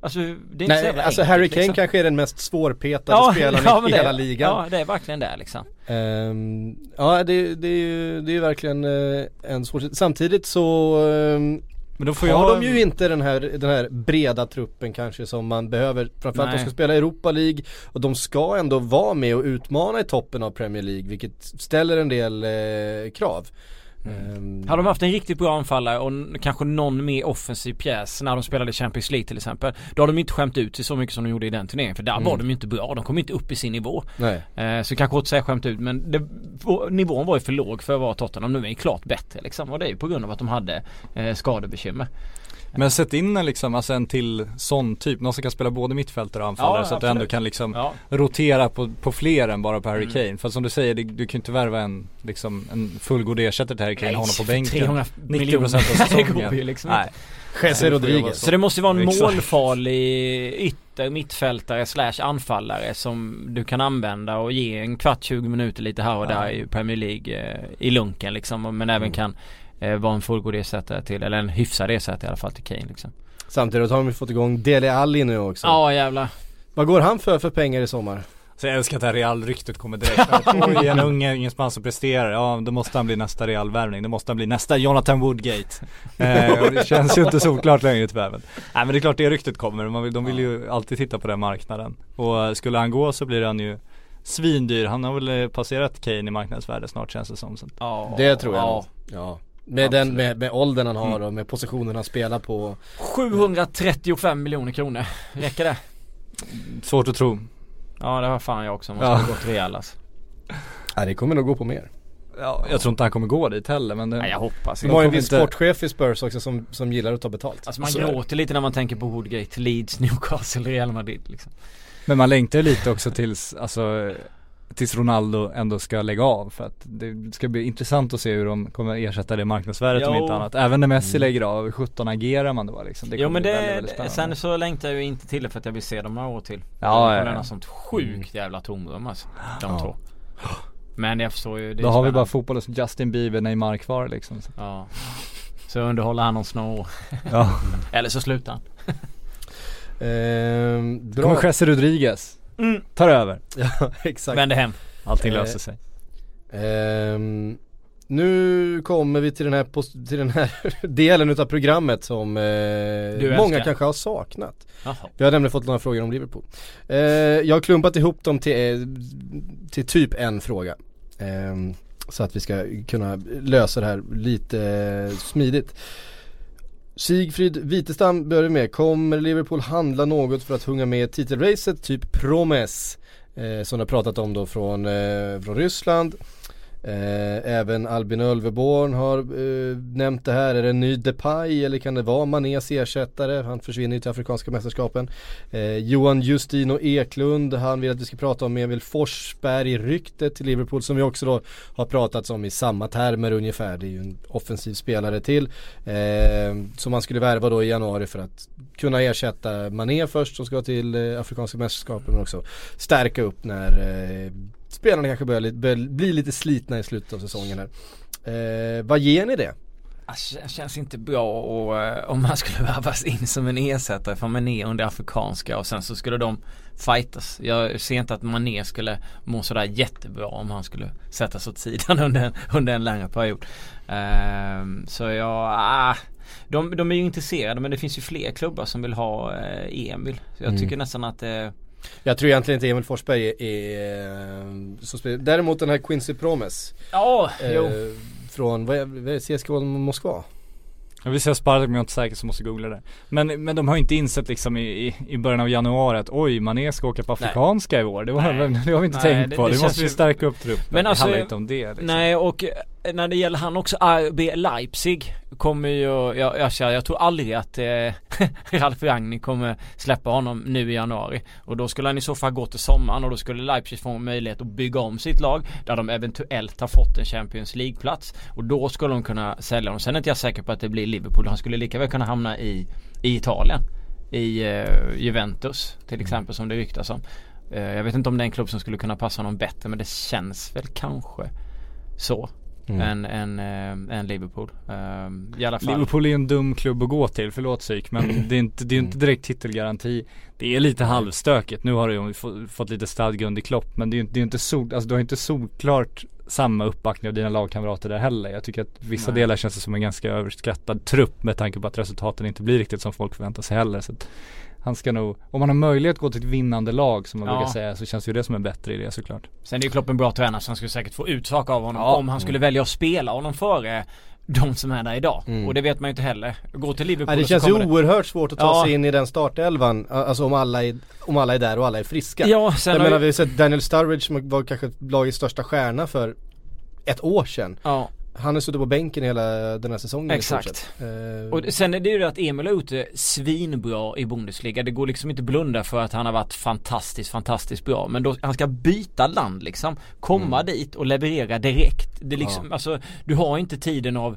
Alltså, det är inte nej, så jävla alltså enkelt, Harry Kane liksom. Kanske är den mest svårpetade spelaren i hela ligan. Ja, det är verkligen det liksom. Det är ju verkligen en svår... Samtidigt så... Men då får de ju inte den här breda truppen kanske som man behöver. Framförallt de ska spela Europa League och de ska ändå vara med och utmana i toppen av Premier League, vilket ställer en del krav. Hade de haft en riktigt bra anfallare och kanske någon mer offensiv pjäs när de spelade Champions League till exempel, då hade de inte skämt ut sig så mycket som de gjorde i den turneringen, för där var de ju inte bra, de kom inte upp i sin nivå. Så kanske inte säga skämt ut, men nivån var ju för låg för att vara Tottenham. Nu är det klart bättre liksom, och det är ju på grund av att de hade skadebekymmer. Men sätt in liksom, alltså en till sån typ, någon som kan spela både mittfältare och anfallare, så att du ändå kan liksom rotera på fler än bara på Harry Kane. För som du säger, du kan ju inte värva en fullgod ersättare till Harry Kane, honom på bänken 90% av säsongen. Liksom nej. Så det måste ju vara en målfarlig ytter, mittfältare / anfallare som du kan använda och ge en 20 minuter lite här och där i Premier League i lunken liksom, men även kan var en fullgod ersättare till, eller en hyfsad ersättare i alla fall till Kane liksom. Samtidigt har de fått igång Dele Alli nu också. Ja, jävlar. Vad går han för pengar i sommar? Så jag älskar att det här Real-ryktet kommer direkt. Oj, en unge, ingen span som presterar. Ja, då måste han bli nästa Real-värvning. Då måste han bli nästa Jonathan Woodgate. Det känns ju inte så klart längre tyvärr. Nej, men det är klart det ryktet kommer. De vill ju alltid titta på den marknaden. Och skulle han gå så blir han ju svindyr. Han har väl passerat Kane i marknadsvärde snart, känns det som. Ja, det tror jag. Ja. Med åldern han har och med positionen han spelar på. 735 miljoner kronor. Räcker det? Svårt att tro. Ja, det var fan jag också. Man ska gå till Real alltså. Nej, det kommer nog gå på mer. Ja, jag tror inte han kommer gå dit heller, men nej, jag hoppas. Det var ju en viss sportchef i Spurs också som gillar att ta betalt. Alltså man gråter lite när man tänker på Woodgate, Leeds, Newcastle, Real Madrid liksom. Men man längtar lite också tills tills Ronaldo ändå ska lägga av, för att det ska bli intressant att se hur de kommer ersätta det marknadsvärdet om inte annat. Även när Messi lägger av, 17 agerar man då liksom. Det kommer bli väldigt spännande. Sen så längtar jag ju inte till det, för att jag vill se dem här år till. Det är något sånt sjukt jävla tomrum alltså, de två. Men jag förstår ju det. Då har vi bara fotboll som Justin Bieber, Neymar kvar liksom. Ja. Så underhåller han någon snå. Eller så slutar han. Kommer Jesse Rodriguez tar över. Ja, exakt. Vänder hem. Allting löser sig. Nu kommer vi till den här delen utav programmet som många kanske har saknat. Aha. Vi har nämligen fått några frågor om Liverpool. Jag har klumpat ihop dem till typ en fråga. Så att vi ska kunna lösa det här lite smidigt. Sigfrid Vitestam börjar med. Kommer Liverpool handla något för att hänga med titelracet, typ Promes som har pratat om då från Ryssland? Även Albin Ölveborn har nämnt det här. Är det en ny Depay eller kan det vara Manés ersättare? Han försvinner till afrikanska mästerskapen. Johan Justino Eklund, han vill att vi ska prata om Emil Forsberg, ryktet till Liverpool som vi också då har pratat om i samma termer ungefär. Det är ju en offensiv spelare till som man skulle värva då i januari för att kunna ersätta Mané först, som ska till afrikanska mästerskapen, men också stärka upp när spelarna kanske börjar bli lite slitna i slutet av säsongen här. Vad ger ni det? Det känns inte bra om man skulle värvas in som en ersättare för Mané under afrikanska och sen så skulle de fightas. Jag ser inte att Mané skulle må sådär jättebra om han skulle sättas åt sidan under en längre period. Så jag... De är ju intresserade, men det finns ju fler klubbar som vill ha Emil. Så jag tycker nästan att... Jag tror egentligen inte Emil Forsberg är så spelare. Däremot den här Quincy Promes från CSK Moskva. Jag vill säga Spartak, men jag är inte säker, så måste jag googla det. Men de har inte insett liksom i början av januari att oj, Mané ska åka på afrikanska i år. Det har vi inte tänkt på. Det måste vi stärka upp truppen. Men alltså, det handlar inte om det. Liksom. Nej, och när det gäller han också, RB Leipzig kommer ju, jag tror aldrig att Ralf Rangnick kommer släppa honom nu i januari. Och då skulle han i så fall gå till sommaren, och då skulle Leipzig få möjlighet att bygga om sitt lag där de eventuellt har fått en Champions League-plats. Och då skulle de kunna sälja dem. Sen är inte jag säker på att det blir Liverpool. Han skulle lika väl kunna hamna i Italien. i Juventus till exempel, som det ryktas om. Jag vet inte om det är en klubb som skulle kunna passa honom bättre, men det känns väl kanske så. Än Liverpool. I alla fall. Liverpool är en dum klubb att gå till, förlåt Syk, men det är inte direkt titelgaranti. Det är lite halvstökigt. Nu har du ju fått lite stadga under Klopp, men du har inte solklart samma uppbackning av dina lagkamrater där heller. Jag tycker att vissa delar känns det som en ganska överskattad trupp, med tanke på att resultaten inte blir riktigt som folk förväntar sig heller. Så att han ska nog, om man har möjlighet att gå till ett vinnande lag, som man brukar säga, så känns ju det som en bättre idé såklart. Sen är ju Klopp en bra tränare, så han skulle säkert få utsak av honom om han skulle välja att spela honom före de som är där idag. Och det vet man ju inte heller. Gå till Liverpool. Det känns ju oerhört svårt att ta sig in i den startelvan, alltså om alla är där och alla är friska. Ja, sen menar vi sett Daniel Sturridge, som var kanske lagets största stjärna för ett år sedan. Ja. Han har suttit på bänken hela den här säsongen. Exakt. Och sen är det ju det att Emil är ute svinbra i Bundesliga. Det går liksom inte blunda för att han har varit fantastiskt bra. Men då, han ska byta land liksom. Komma dit och leverera direkt. Det liksom, alltså, du har inte tiden av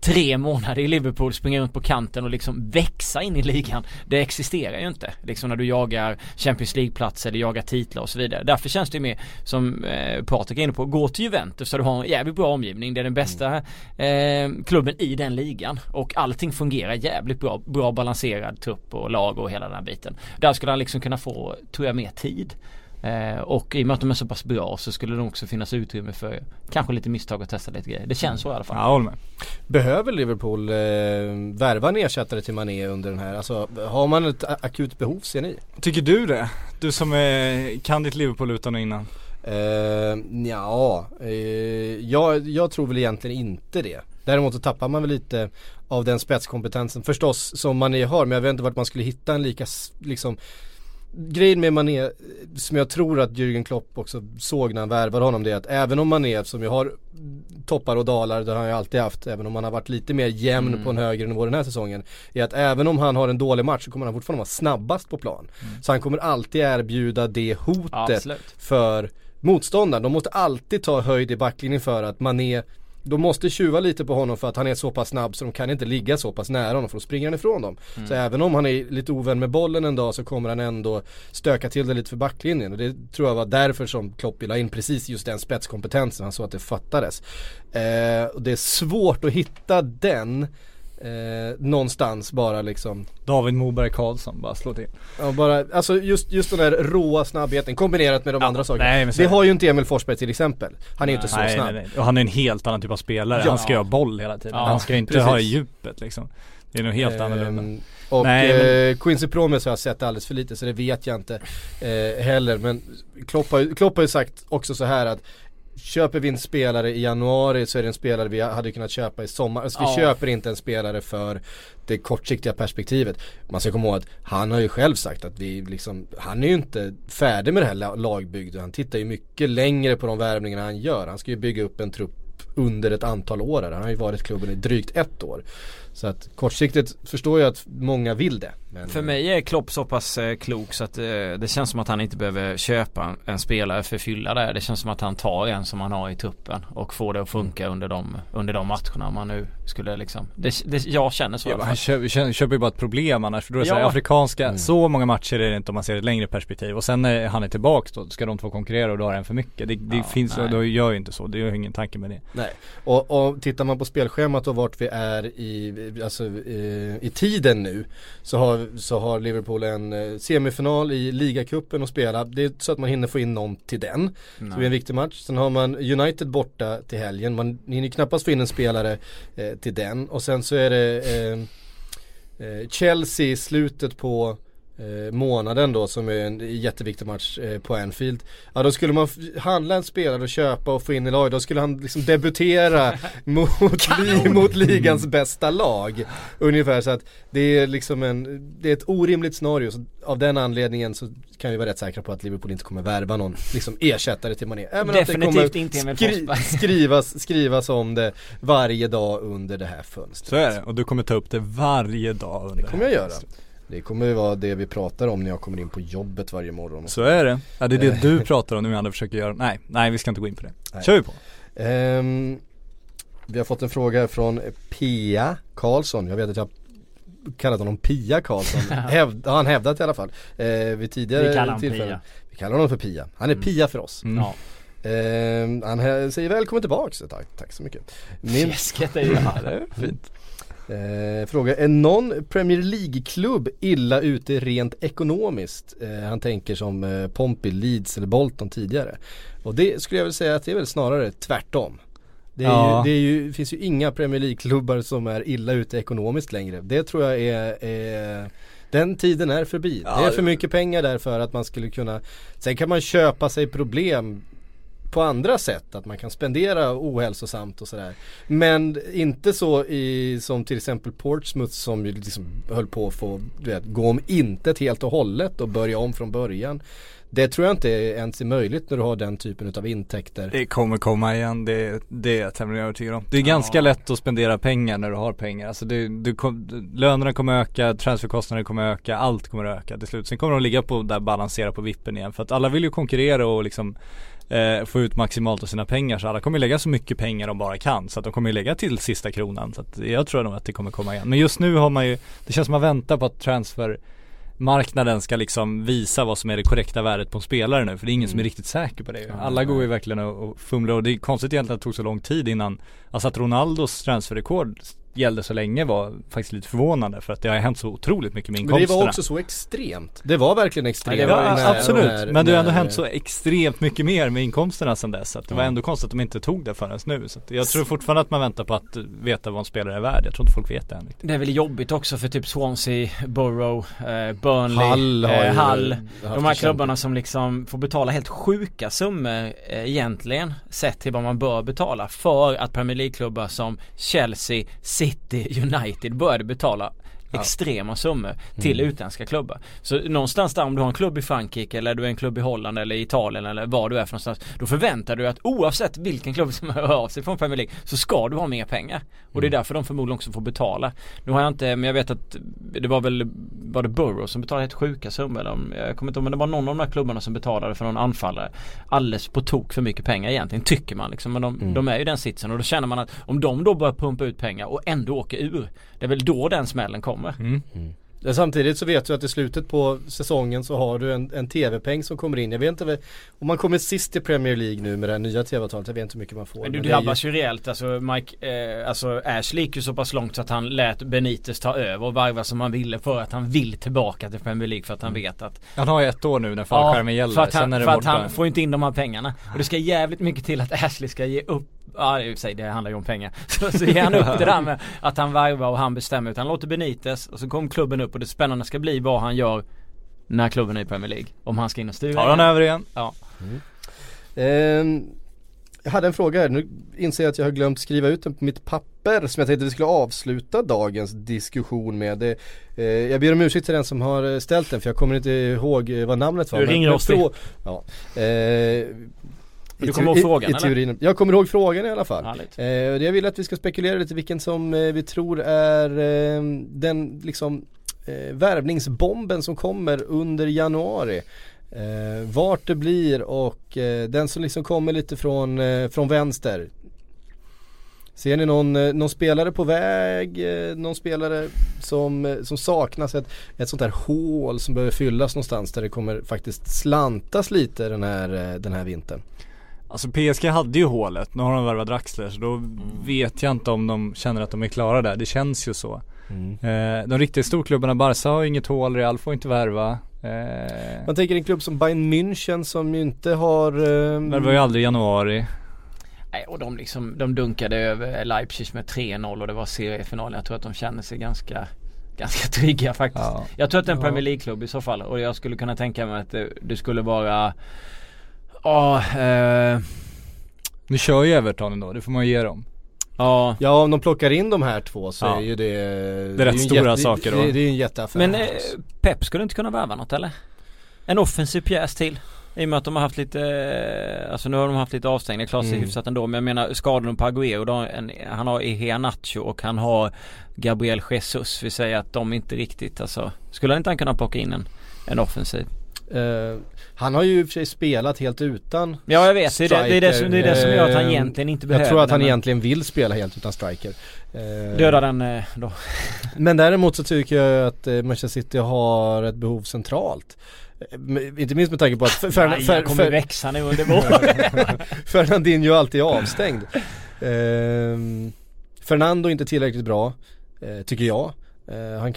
3 månader i Liverpool, springa runt på kanten och liksom växa in i ligan. Det existerar ju inte. Liksom när du jagar Champions League-platser eller jagar titlar och så vidare. Därför känns det ju mer, som Patrik är inne på, gå till Juventus så du har en jävligt bra omgivning. Det är den bästa klubben i den ligan. Och allting fungerar jävligt bra. Bra balanserad trupp och lag och hela den här biten. Där skulle han liksom kunna få, tror jag, mer tid. Och i och med att de är så pass bra, så skulle det också finnas utrymme för kanske lite misstag och testa lite grejer. Det känns så i alla fall. Ja, håll med. Behöver Liverpool värva en ersättare till Mané under den här? Alltså, har man ett akut behov, ser ni? Tycker du det? Du som kan ditt Liverpool utan och innan. Jag tror väl egentligen inte det. Däremot så tappar man väl lite av den spetskompetensen förstås som Mané har, men jag vet inte vart man skulle hitta en lika liksom. Grejen med Mané, som jag tror att Jürgen Klopp också såg när han värvade honom, det är att även om Mané, som ju har toppar och dalar, det har han ju alltid haft, även om han har varit lite mer jämn på en högre nivå den här säsongen, är att även om han har en dålig match så kommer han fortfarande vara snabbast på plan. Så han kommer alltid erbjuda det hotet för motståndaren. De måste alltid ta höjd i backlinjen för att Mané, de måste tjuva lite på honom för att han är så pass snabb, så de kan inte ligga så pass nära honom, för då springer han ifrån dem. Så även om han är lite ovän med bollen en dag, så kommer han ändå stöka till det lite för backlinjen. Och det tror jag var därför som Klopp la in precis just den spetskompetensen. Han såg att det fattades. Och det är svårt att hitta den någonstans, bara liksom David Moberg Karlsson bara slå till. Ja, bara, alltså just den där råa snabbheten kombinerat med de andra sakerna. Nej, det har ju inte Emil Forsberg till exempel. Han är inte så snabb. Och han är en helt annan typ av spelare. Ja. Han ska göra boll hela tiden. Ja. Han ska inte ha i djupet liksom. Det är nog helt annorlunda. Och Quincy Promes har jag sett alldeles för lite, så det vet jag inte heller. Men Klopp har ju sagt också så här att köper vi en spelare i januari, så är det en spelare vi hade kunnat köpa i sommar. Alltså, vi köper inte en spelare för det kortsiktiga perspektivet. Man ska komma ihåg att han har ju själv sagt att vi liksom, han är ju inte färdig med det här lagbygget. Han tittar ju mycket längre på de värvningarna han gör. Han ska ju bygga upp en trupp under ett antal år. Han har ju varit klubben i drygt ett år. Så att kortsiktigt förstår jag att många vill det. Men för mig är Klopp så pass klok så att det känns som att han inte behöver köpa en spelare för att fylla det. Det känns som att han tar en som han har i truppen och får det att funka under de matcherna man nu skulle liksom. Jag känner så. Ja, han köper ju bara ett problem annars. För då är det så här, afrikanska, så många matcher är det inte om man ser ett längre perspektiv. Och sen när han är tillbaka då ska de två konkurrera och då har en för mycket. Det finns, då gör ju inte så. Det gör ingen tanke med det. Nej. Och tittar man på spelschemat och vart vi är i tiden nu, så har Liverpool en semifinal i ligacupen att spela. Det är så att man hinner få in någon till den. Nej. Så det är en viktig match. Sen har man United borta till helgen. Man hinner knappast få in en spelare till den. Och sen så är det Chelsea i slutet på månaden då, som är en jätteviktig match på Anfield. Ja, då skulle man handla en spelare och köpa och få in i lag. Då skulle han liksom debutera mot ligans bästa lag. Ungefär så att det är liksom det är ett orimligt scenario. Så av den anledningen så kan vi vara rätt säkra på att Liverpool inte kommer värva någon liksom ersättare till Mané. Men definitivt inte Emil Forsberg. Skrivas om det varje dag under det här fönstret. Så är det. Och du kommer ta upp det varje dag under det kommer jag göra. Det kommer ju vara det vi pratar om när jag kommer in på jobbet varje morgon. Så är det. Ja, det är det du pratar om när vi andra försöker göra. Nej, vi ska inte gå in på det. Nej. Kör vi på. Vi har fått en fråga från Pia Karlsson. Jag vet att jag kallat honom Pia Karlsson. Han hävdat i alla fall vid tidigare tillfällen. Vi kallar honom för Pia. Han är Pia för oss. Mm. Ja. Han säger välkommen tillbaks. Tack så mycket. Fjäsket är ju här. Fint. Fråga, är någon Premier League-klubb illa ute rent ekonomiskt? Han tänker som Pompey, Leeds eller Bolton tidigare. Och det skulle jag väl säga att det är väl snarare tvärtom. Det finns ju inga Premier League-klubbar som är illa ute ekonomiskt längre. Det tror jag är den tiden är förbi. Ja, det är för mycket pengar där för att man skulle kunna... Sen kan man köpa sig problem på andra sätt, att man kan spendera ohälsosamt och sådär. Men inte så som till exempel Portsmouth som ju liksom höll på att få, gå om intet helt och hållet och börja om från början. Det tror jag inte ens är möjligt när du har den typen av intäkter. Det kommer komma igen, det är jag tämligen övertygad om. Det är ganska lätt att spendera pengar när du har pengar. Alltså lönerna kommer öka, transferkostnaderna kommer öka, allt kommer öka till slut. Sen kommer de ligga på där, balansera på vippen igen. För att alla vill ju konkurrera och liksom få ut maximalt av sina pengar, så alla kommer lägga så mycket pengar de bara kan, så att de kommer lägga till sista kronan. Så att jag tror nog att det kommer komma igen. Men just nu har man ju, det känns som att man väntar på att transfermarknaden ska liksom visa vad som är det korrekta värdet på en spelare nu, för det är ingen som är riktigt säker på det. Alla går ju verkligen och fumlar, och det är konstigt egentligen att det tog så lång tid innan, alltså att Ronaldos transferrekord gällde så länge var faktiskt lite förvånande, för att det har hänt så otroligt mycket med inkomsterna. Men det var också så extremt. Det var verkligen extremt. Absolut, men det har ändå hänt så extremt mycket mer med inkomsterna sedan dess, att det var ändå konstigt att de inte tog det förrän nu. Så jag tror fortfarande att man väntar på att veta vad en spelare är värd. Jag tror inte folk vet det än riktigt. Det är väl jobbigt också för typ Swansea, Borough, Burnley, Hull. De här klubbarna som liksom får betala helt sjuka summor egentligen, sett till vad man bör betala, för att Premier League-klubbar som Chelsea, City, United började betala extrema summor till utländska klubbar. Så någonstans där, om du har en klubb i Frankrike eller du är en klubb i Holland eller Italien eller var du är för någonstans, då förväntar du att oavsett vilken klubb som hör av sig från Premier League så ska du ha mer pengar. Och det är därför de förmodligen också får betala. Nu har jag inte, men jag vet att det var det Borough som betalade helt sjuka summor. Jag kommer inte ihåg, men det var någon av de här klubbarna som betalade för någon anfallare alldeles på tok för mycket pengar egentligen, tycker man liksom. Men de är ju den sitsen, och då känner man att om de då börjar pumpa ut pengar och ändå åker ur, det är väl då den smällen kommer. Samtidigt så vet du att i slutet på säsongen så har du en tv-peng som kommer in. Jag vet inte om man kommer sist i Premier League nu med det här nya tv-avtalet. Jag vet inte hur mycket man får. Men du drabbas ju rejält. Alltså Ashley gick ju så pass långt så att han lät Benitez ta över och varva som han ville, för att han vill tillbaka till Premier League, för att han vet att han har ju ett år nu när fallskärmen gäller. För att han får inte in de här pengarna. Och det ska jävligt mycket till att Ashley ska ge upp. Ja, det handlar ju om pengar. Så ger han upp det där med att han varvar och han bestämmer, utan han låter Benitez, och så kom klubben upp, och det spännande ska bli vad han gör när klubben är i Premier League. Om han ska in och styra. Tar han över igen? Ja. Jag hade en fråga här. Nu inser jag att jag har glömt skriva ut den på mitt papper som jag tänkte vi skulle avsluta dagens diskussion med. Jag ber om ursäkt till den som har ställt den, för jag kommer inte ihåg vad namnet var. Du ringer oss till. Ja. Du kommer ihåg frågan, eller? Jag kommer ihåg frågan i alla fall. Jag vill att vi ska spekulera lite vilken som vi tror är den liksom värvningsbomben som kommer under januari. Vart det blir, och den som liksom kommer lite från vänster. Ser ni någon spelare på väg? Någon spelare som saknas? Ett sånt här hål som behöver fyllas någonstans, där det kommer faktiskt slantas lite den här vintern. Alltså PSG hade ju hålet. Nu har de värvat Draxler, så då vet jag inte om de känner att de är klara där. Det känns ju så. De riktigt storklubbarna, Barca har inget hål, Real får inte värva. Man tänker en klubb som Bayern München som ju inte har... Det var ju aldrig januari. Nej, och de dunkade över Leipzig med 3-0, och det var seriefinalen. Jag tror att de känner sig ganska trygga faktiskt. Ja. Jag tror att det är en Premier League-klubb i så fall, och jag skulle kunna tänka mig att det skulle vara... Nu kör ju Everton ändå, det får man ge dem. Ja, om de plockar in de här två så är ju det... Det är rätt stora saker då. Det är en jätteaffär. Men Pep skulle inte kunna värva något, eller? En offensiv pjäs till. I och med att de har haft lite... Alltså nu har de haft lite avstängning. Det klarar sig hyfsat ändå. Men jag menar, skadorna på Agüero. Han har Iheanacho och han har Gabriel Jesus. Vi säger att de inte riktigt... Alltså, skulle han inte kunna plocka in en offensiv? Han har ju i och för sig spelat helt utan. Ja, jag vet, det är det som gör att han egentligen inte behöver. Jag tror att han egentligen vill spela helt utan striker. Döda den då. Men däremot så tycker jag att Manchester City har ett behov centralt. Inte minst med tanke på att Fernandinho alltid är avstängd. Fernando är inte tillräckligt bra, tycker jag. Han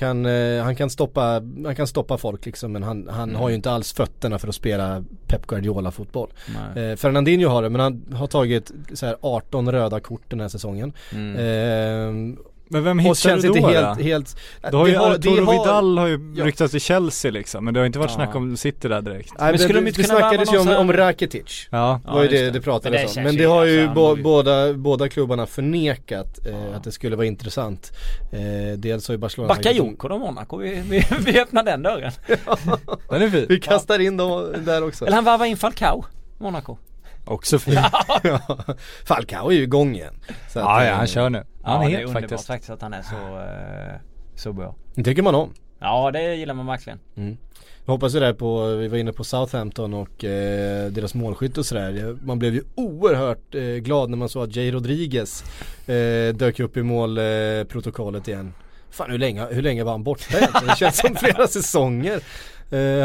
kan stoppa folk liksom, men han har ju inte alls fötterna för att spela Pep Guardiola fotboll. Fernandinho har det, men han har tagit så här 18 röda kort den här säsongen. Men vem hittar du då? Helt, Vidal har ju ryktats till Chelsea liksom, men det har inte varit snack om City där direkt. Nej, men det snackades ju om Rakitic. Ja. Var ju det pratades om. Men det har ju båda klubbarna förnekat att det skulle vara intressant. Dels har ju Barcelona... Bakayoko och Monaco, vi öppnar den dörren. Den är fin. Vi kastar in dem där också. Eller han varvar in Falcao, Monaco. Också fint. Falcao är ju igång igen. Så att, han kör nu. Han är underbart faktiskt att han är så bra. Det tycker man om. Ja, det gillar man verkligen. Jag hoppas ju där på, vi var inne på Southampton och deras målskytt och sådär. Man blev ju oerhört glad när man såg att Jay Rodriguez dök upp i målprotokollet igen. Fan, hur länge var han borta egentligen? Det känns som flera säsonger.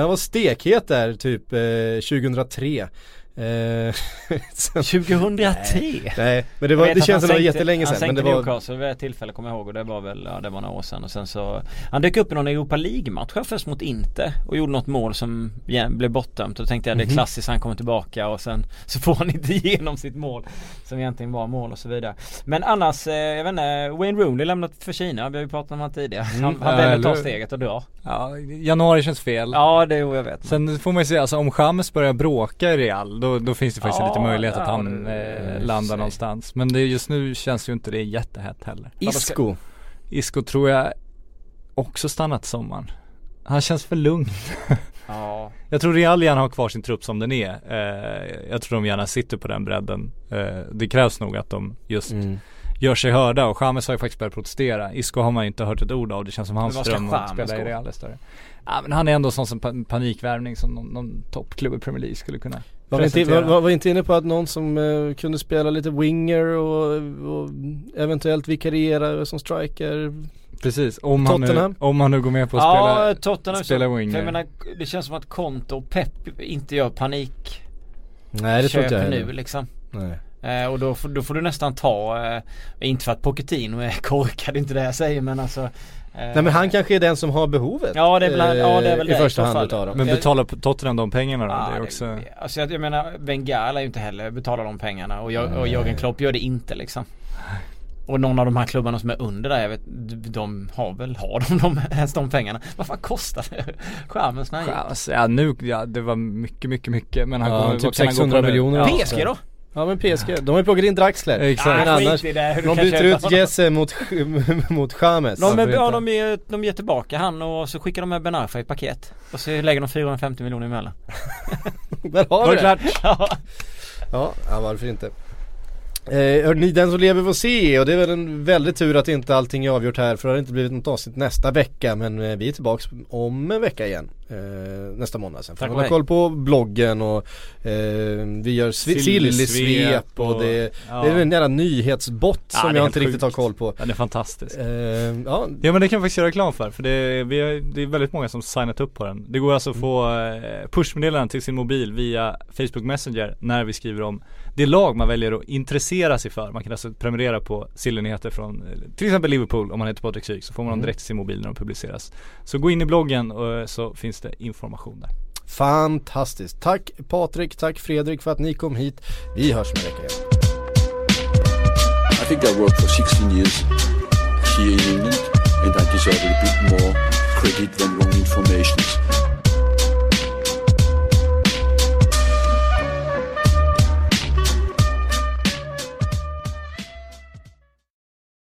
Han var stekhet där typ 2003. 2003. Nej, men det känns som det var jättelänge sedan, men det var så vid ett tillfälle kommer jag ihåg, och det var väl det var några år sedan, och sen så han dök upp i någon Europa League match först mot Inter och gjorde något mål som blev bortdömt, och tänkte jag det är klassiskt, han kommer tillbaka och sen så får han inte igenom sitt mål som egentligen var mål och så vidare. Men annars jag vet inte, Wayne Rooney lämnat för Kina, vi har ju pratat om han tidigare. Han väljer att ta steget och dra. Ja, januari känns fel. Ja, det jag vet. Sen får man ju se, alltså om James börjar bråka i Real, då finns det faktiskt lite möjlighet att han landar någonstans. Men det, just nu känns ju inte det jättehett heller. Isco tror jag också stannat sommaren. Han känns för lugn. Ja. Jag tror Real gärna har kvar sin trupp som den är. Jag tror de gärna sitter på den bredden. Det krävs nog att de just... gör sig hörda, och James har ju faktiskt börjat protestera. Isco har man ju inte hört ett ord av. Det känns som hans dröm att spela i Real är större. Ja, men han är ändå sån som panikvärvning som någon toppklubb i Premier League skulle kunna presentera. Var inte inne på att någon som kunde spela lite winger och eventuellt vikariera som striker. Precis, om han nu går med på att spela winger. Jag menar, det känns som att Conte och Pep inte gör panik. Nej, det tror jag inte. Nu liksom. Nej. Och då får du nästan ta inte för att Pochettino är korkad, inte det jag säger, men alltså nej, men han kanske är den som har behovet. Ja, det är väl i första hand utav dem. Men betalar Tottenham de pengarna då? Det är också... Alltså jag menar, Wenger är ju inte heller betalar de pengarna, och Jürgen Klopp gör det inte liksom. Och någon av de här klubbarna som är under där, jag vet, de har de pengarna. Vad fan kostar det? James, nej. Ja, nu det var mycket, men han går typ 600 miljoner. PSG då? Ja, men PSG, de har ju plockat in Draxler. Exakt. Annars, de byter ut Jesse mot James. De ger tillbaka han, och så skickar de med Ben Arfa i paket. Och så lägger de 450 miljoner emellan. Där har vi det. Ja, varför inte? Hörde ni, den som lever får se, och det är väl en väldigt tur att inte allting är avgjort här, för det har inte blivit något avsnitt nästa vecka, men vi är tillbaka om en vecka igen nästa måndag sen. För hålla koll på bloggen, och vi gör Sillisvep och det är en jävla nyhetsbot som jag inte riktigt har koll på. Den är fantastisk. Ja, men det kan jag faktiskt göra reklam för det är väldigt många som signat upp på den. Det går alltså att få pushmeddelanden till sin mobil via Facebook Messenger när vi skriver om det lag man väljer att intressera sig för. Man kan alltså prenumerera på Sillynyheter från till exempel Liverpool, om man heter Patrik Syk, så får man dem direkt till sin mobil när de publiceras. Så gå in i bloggen och så finns det information där. Fantastiskt. Tack Patrik, tack Fredrik för att ni kom hit. Vi hörs med veckan igen. I think I worked for 16 years here in England, and I deserve a bit more credit than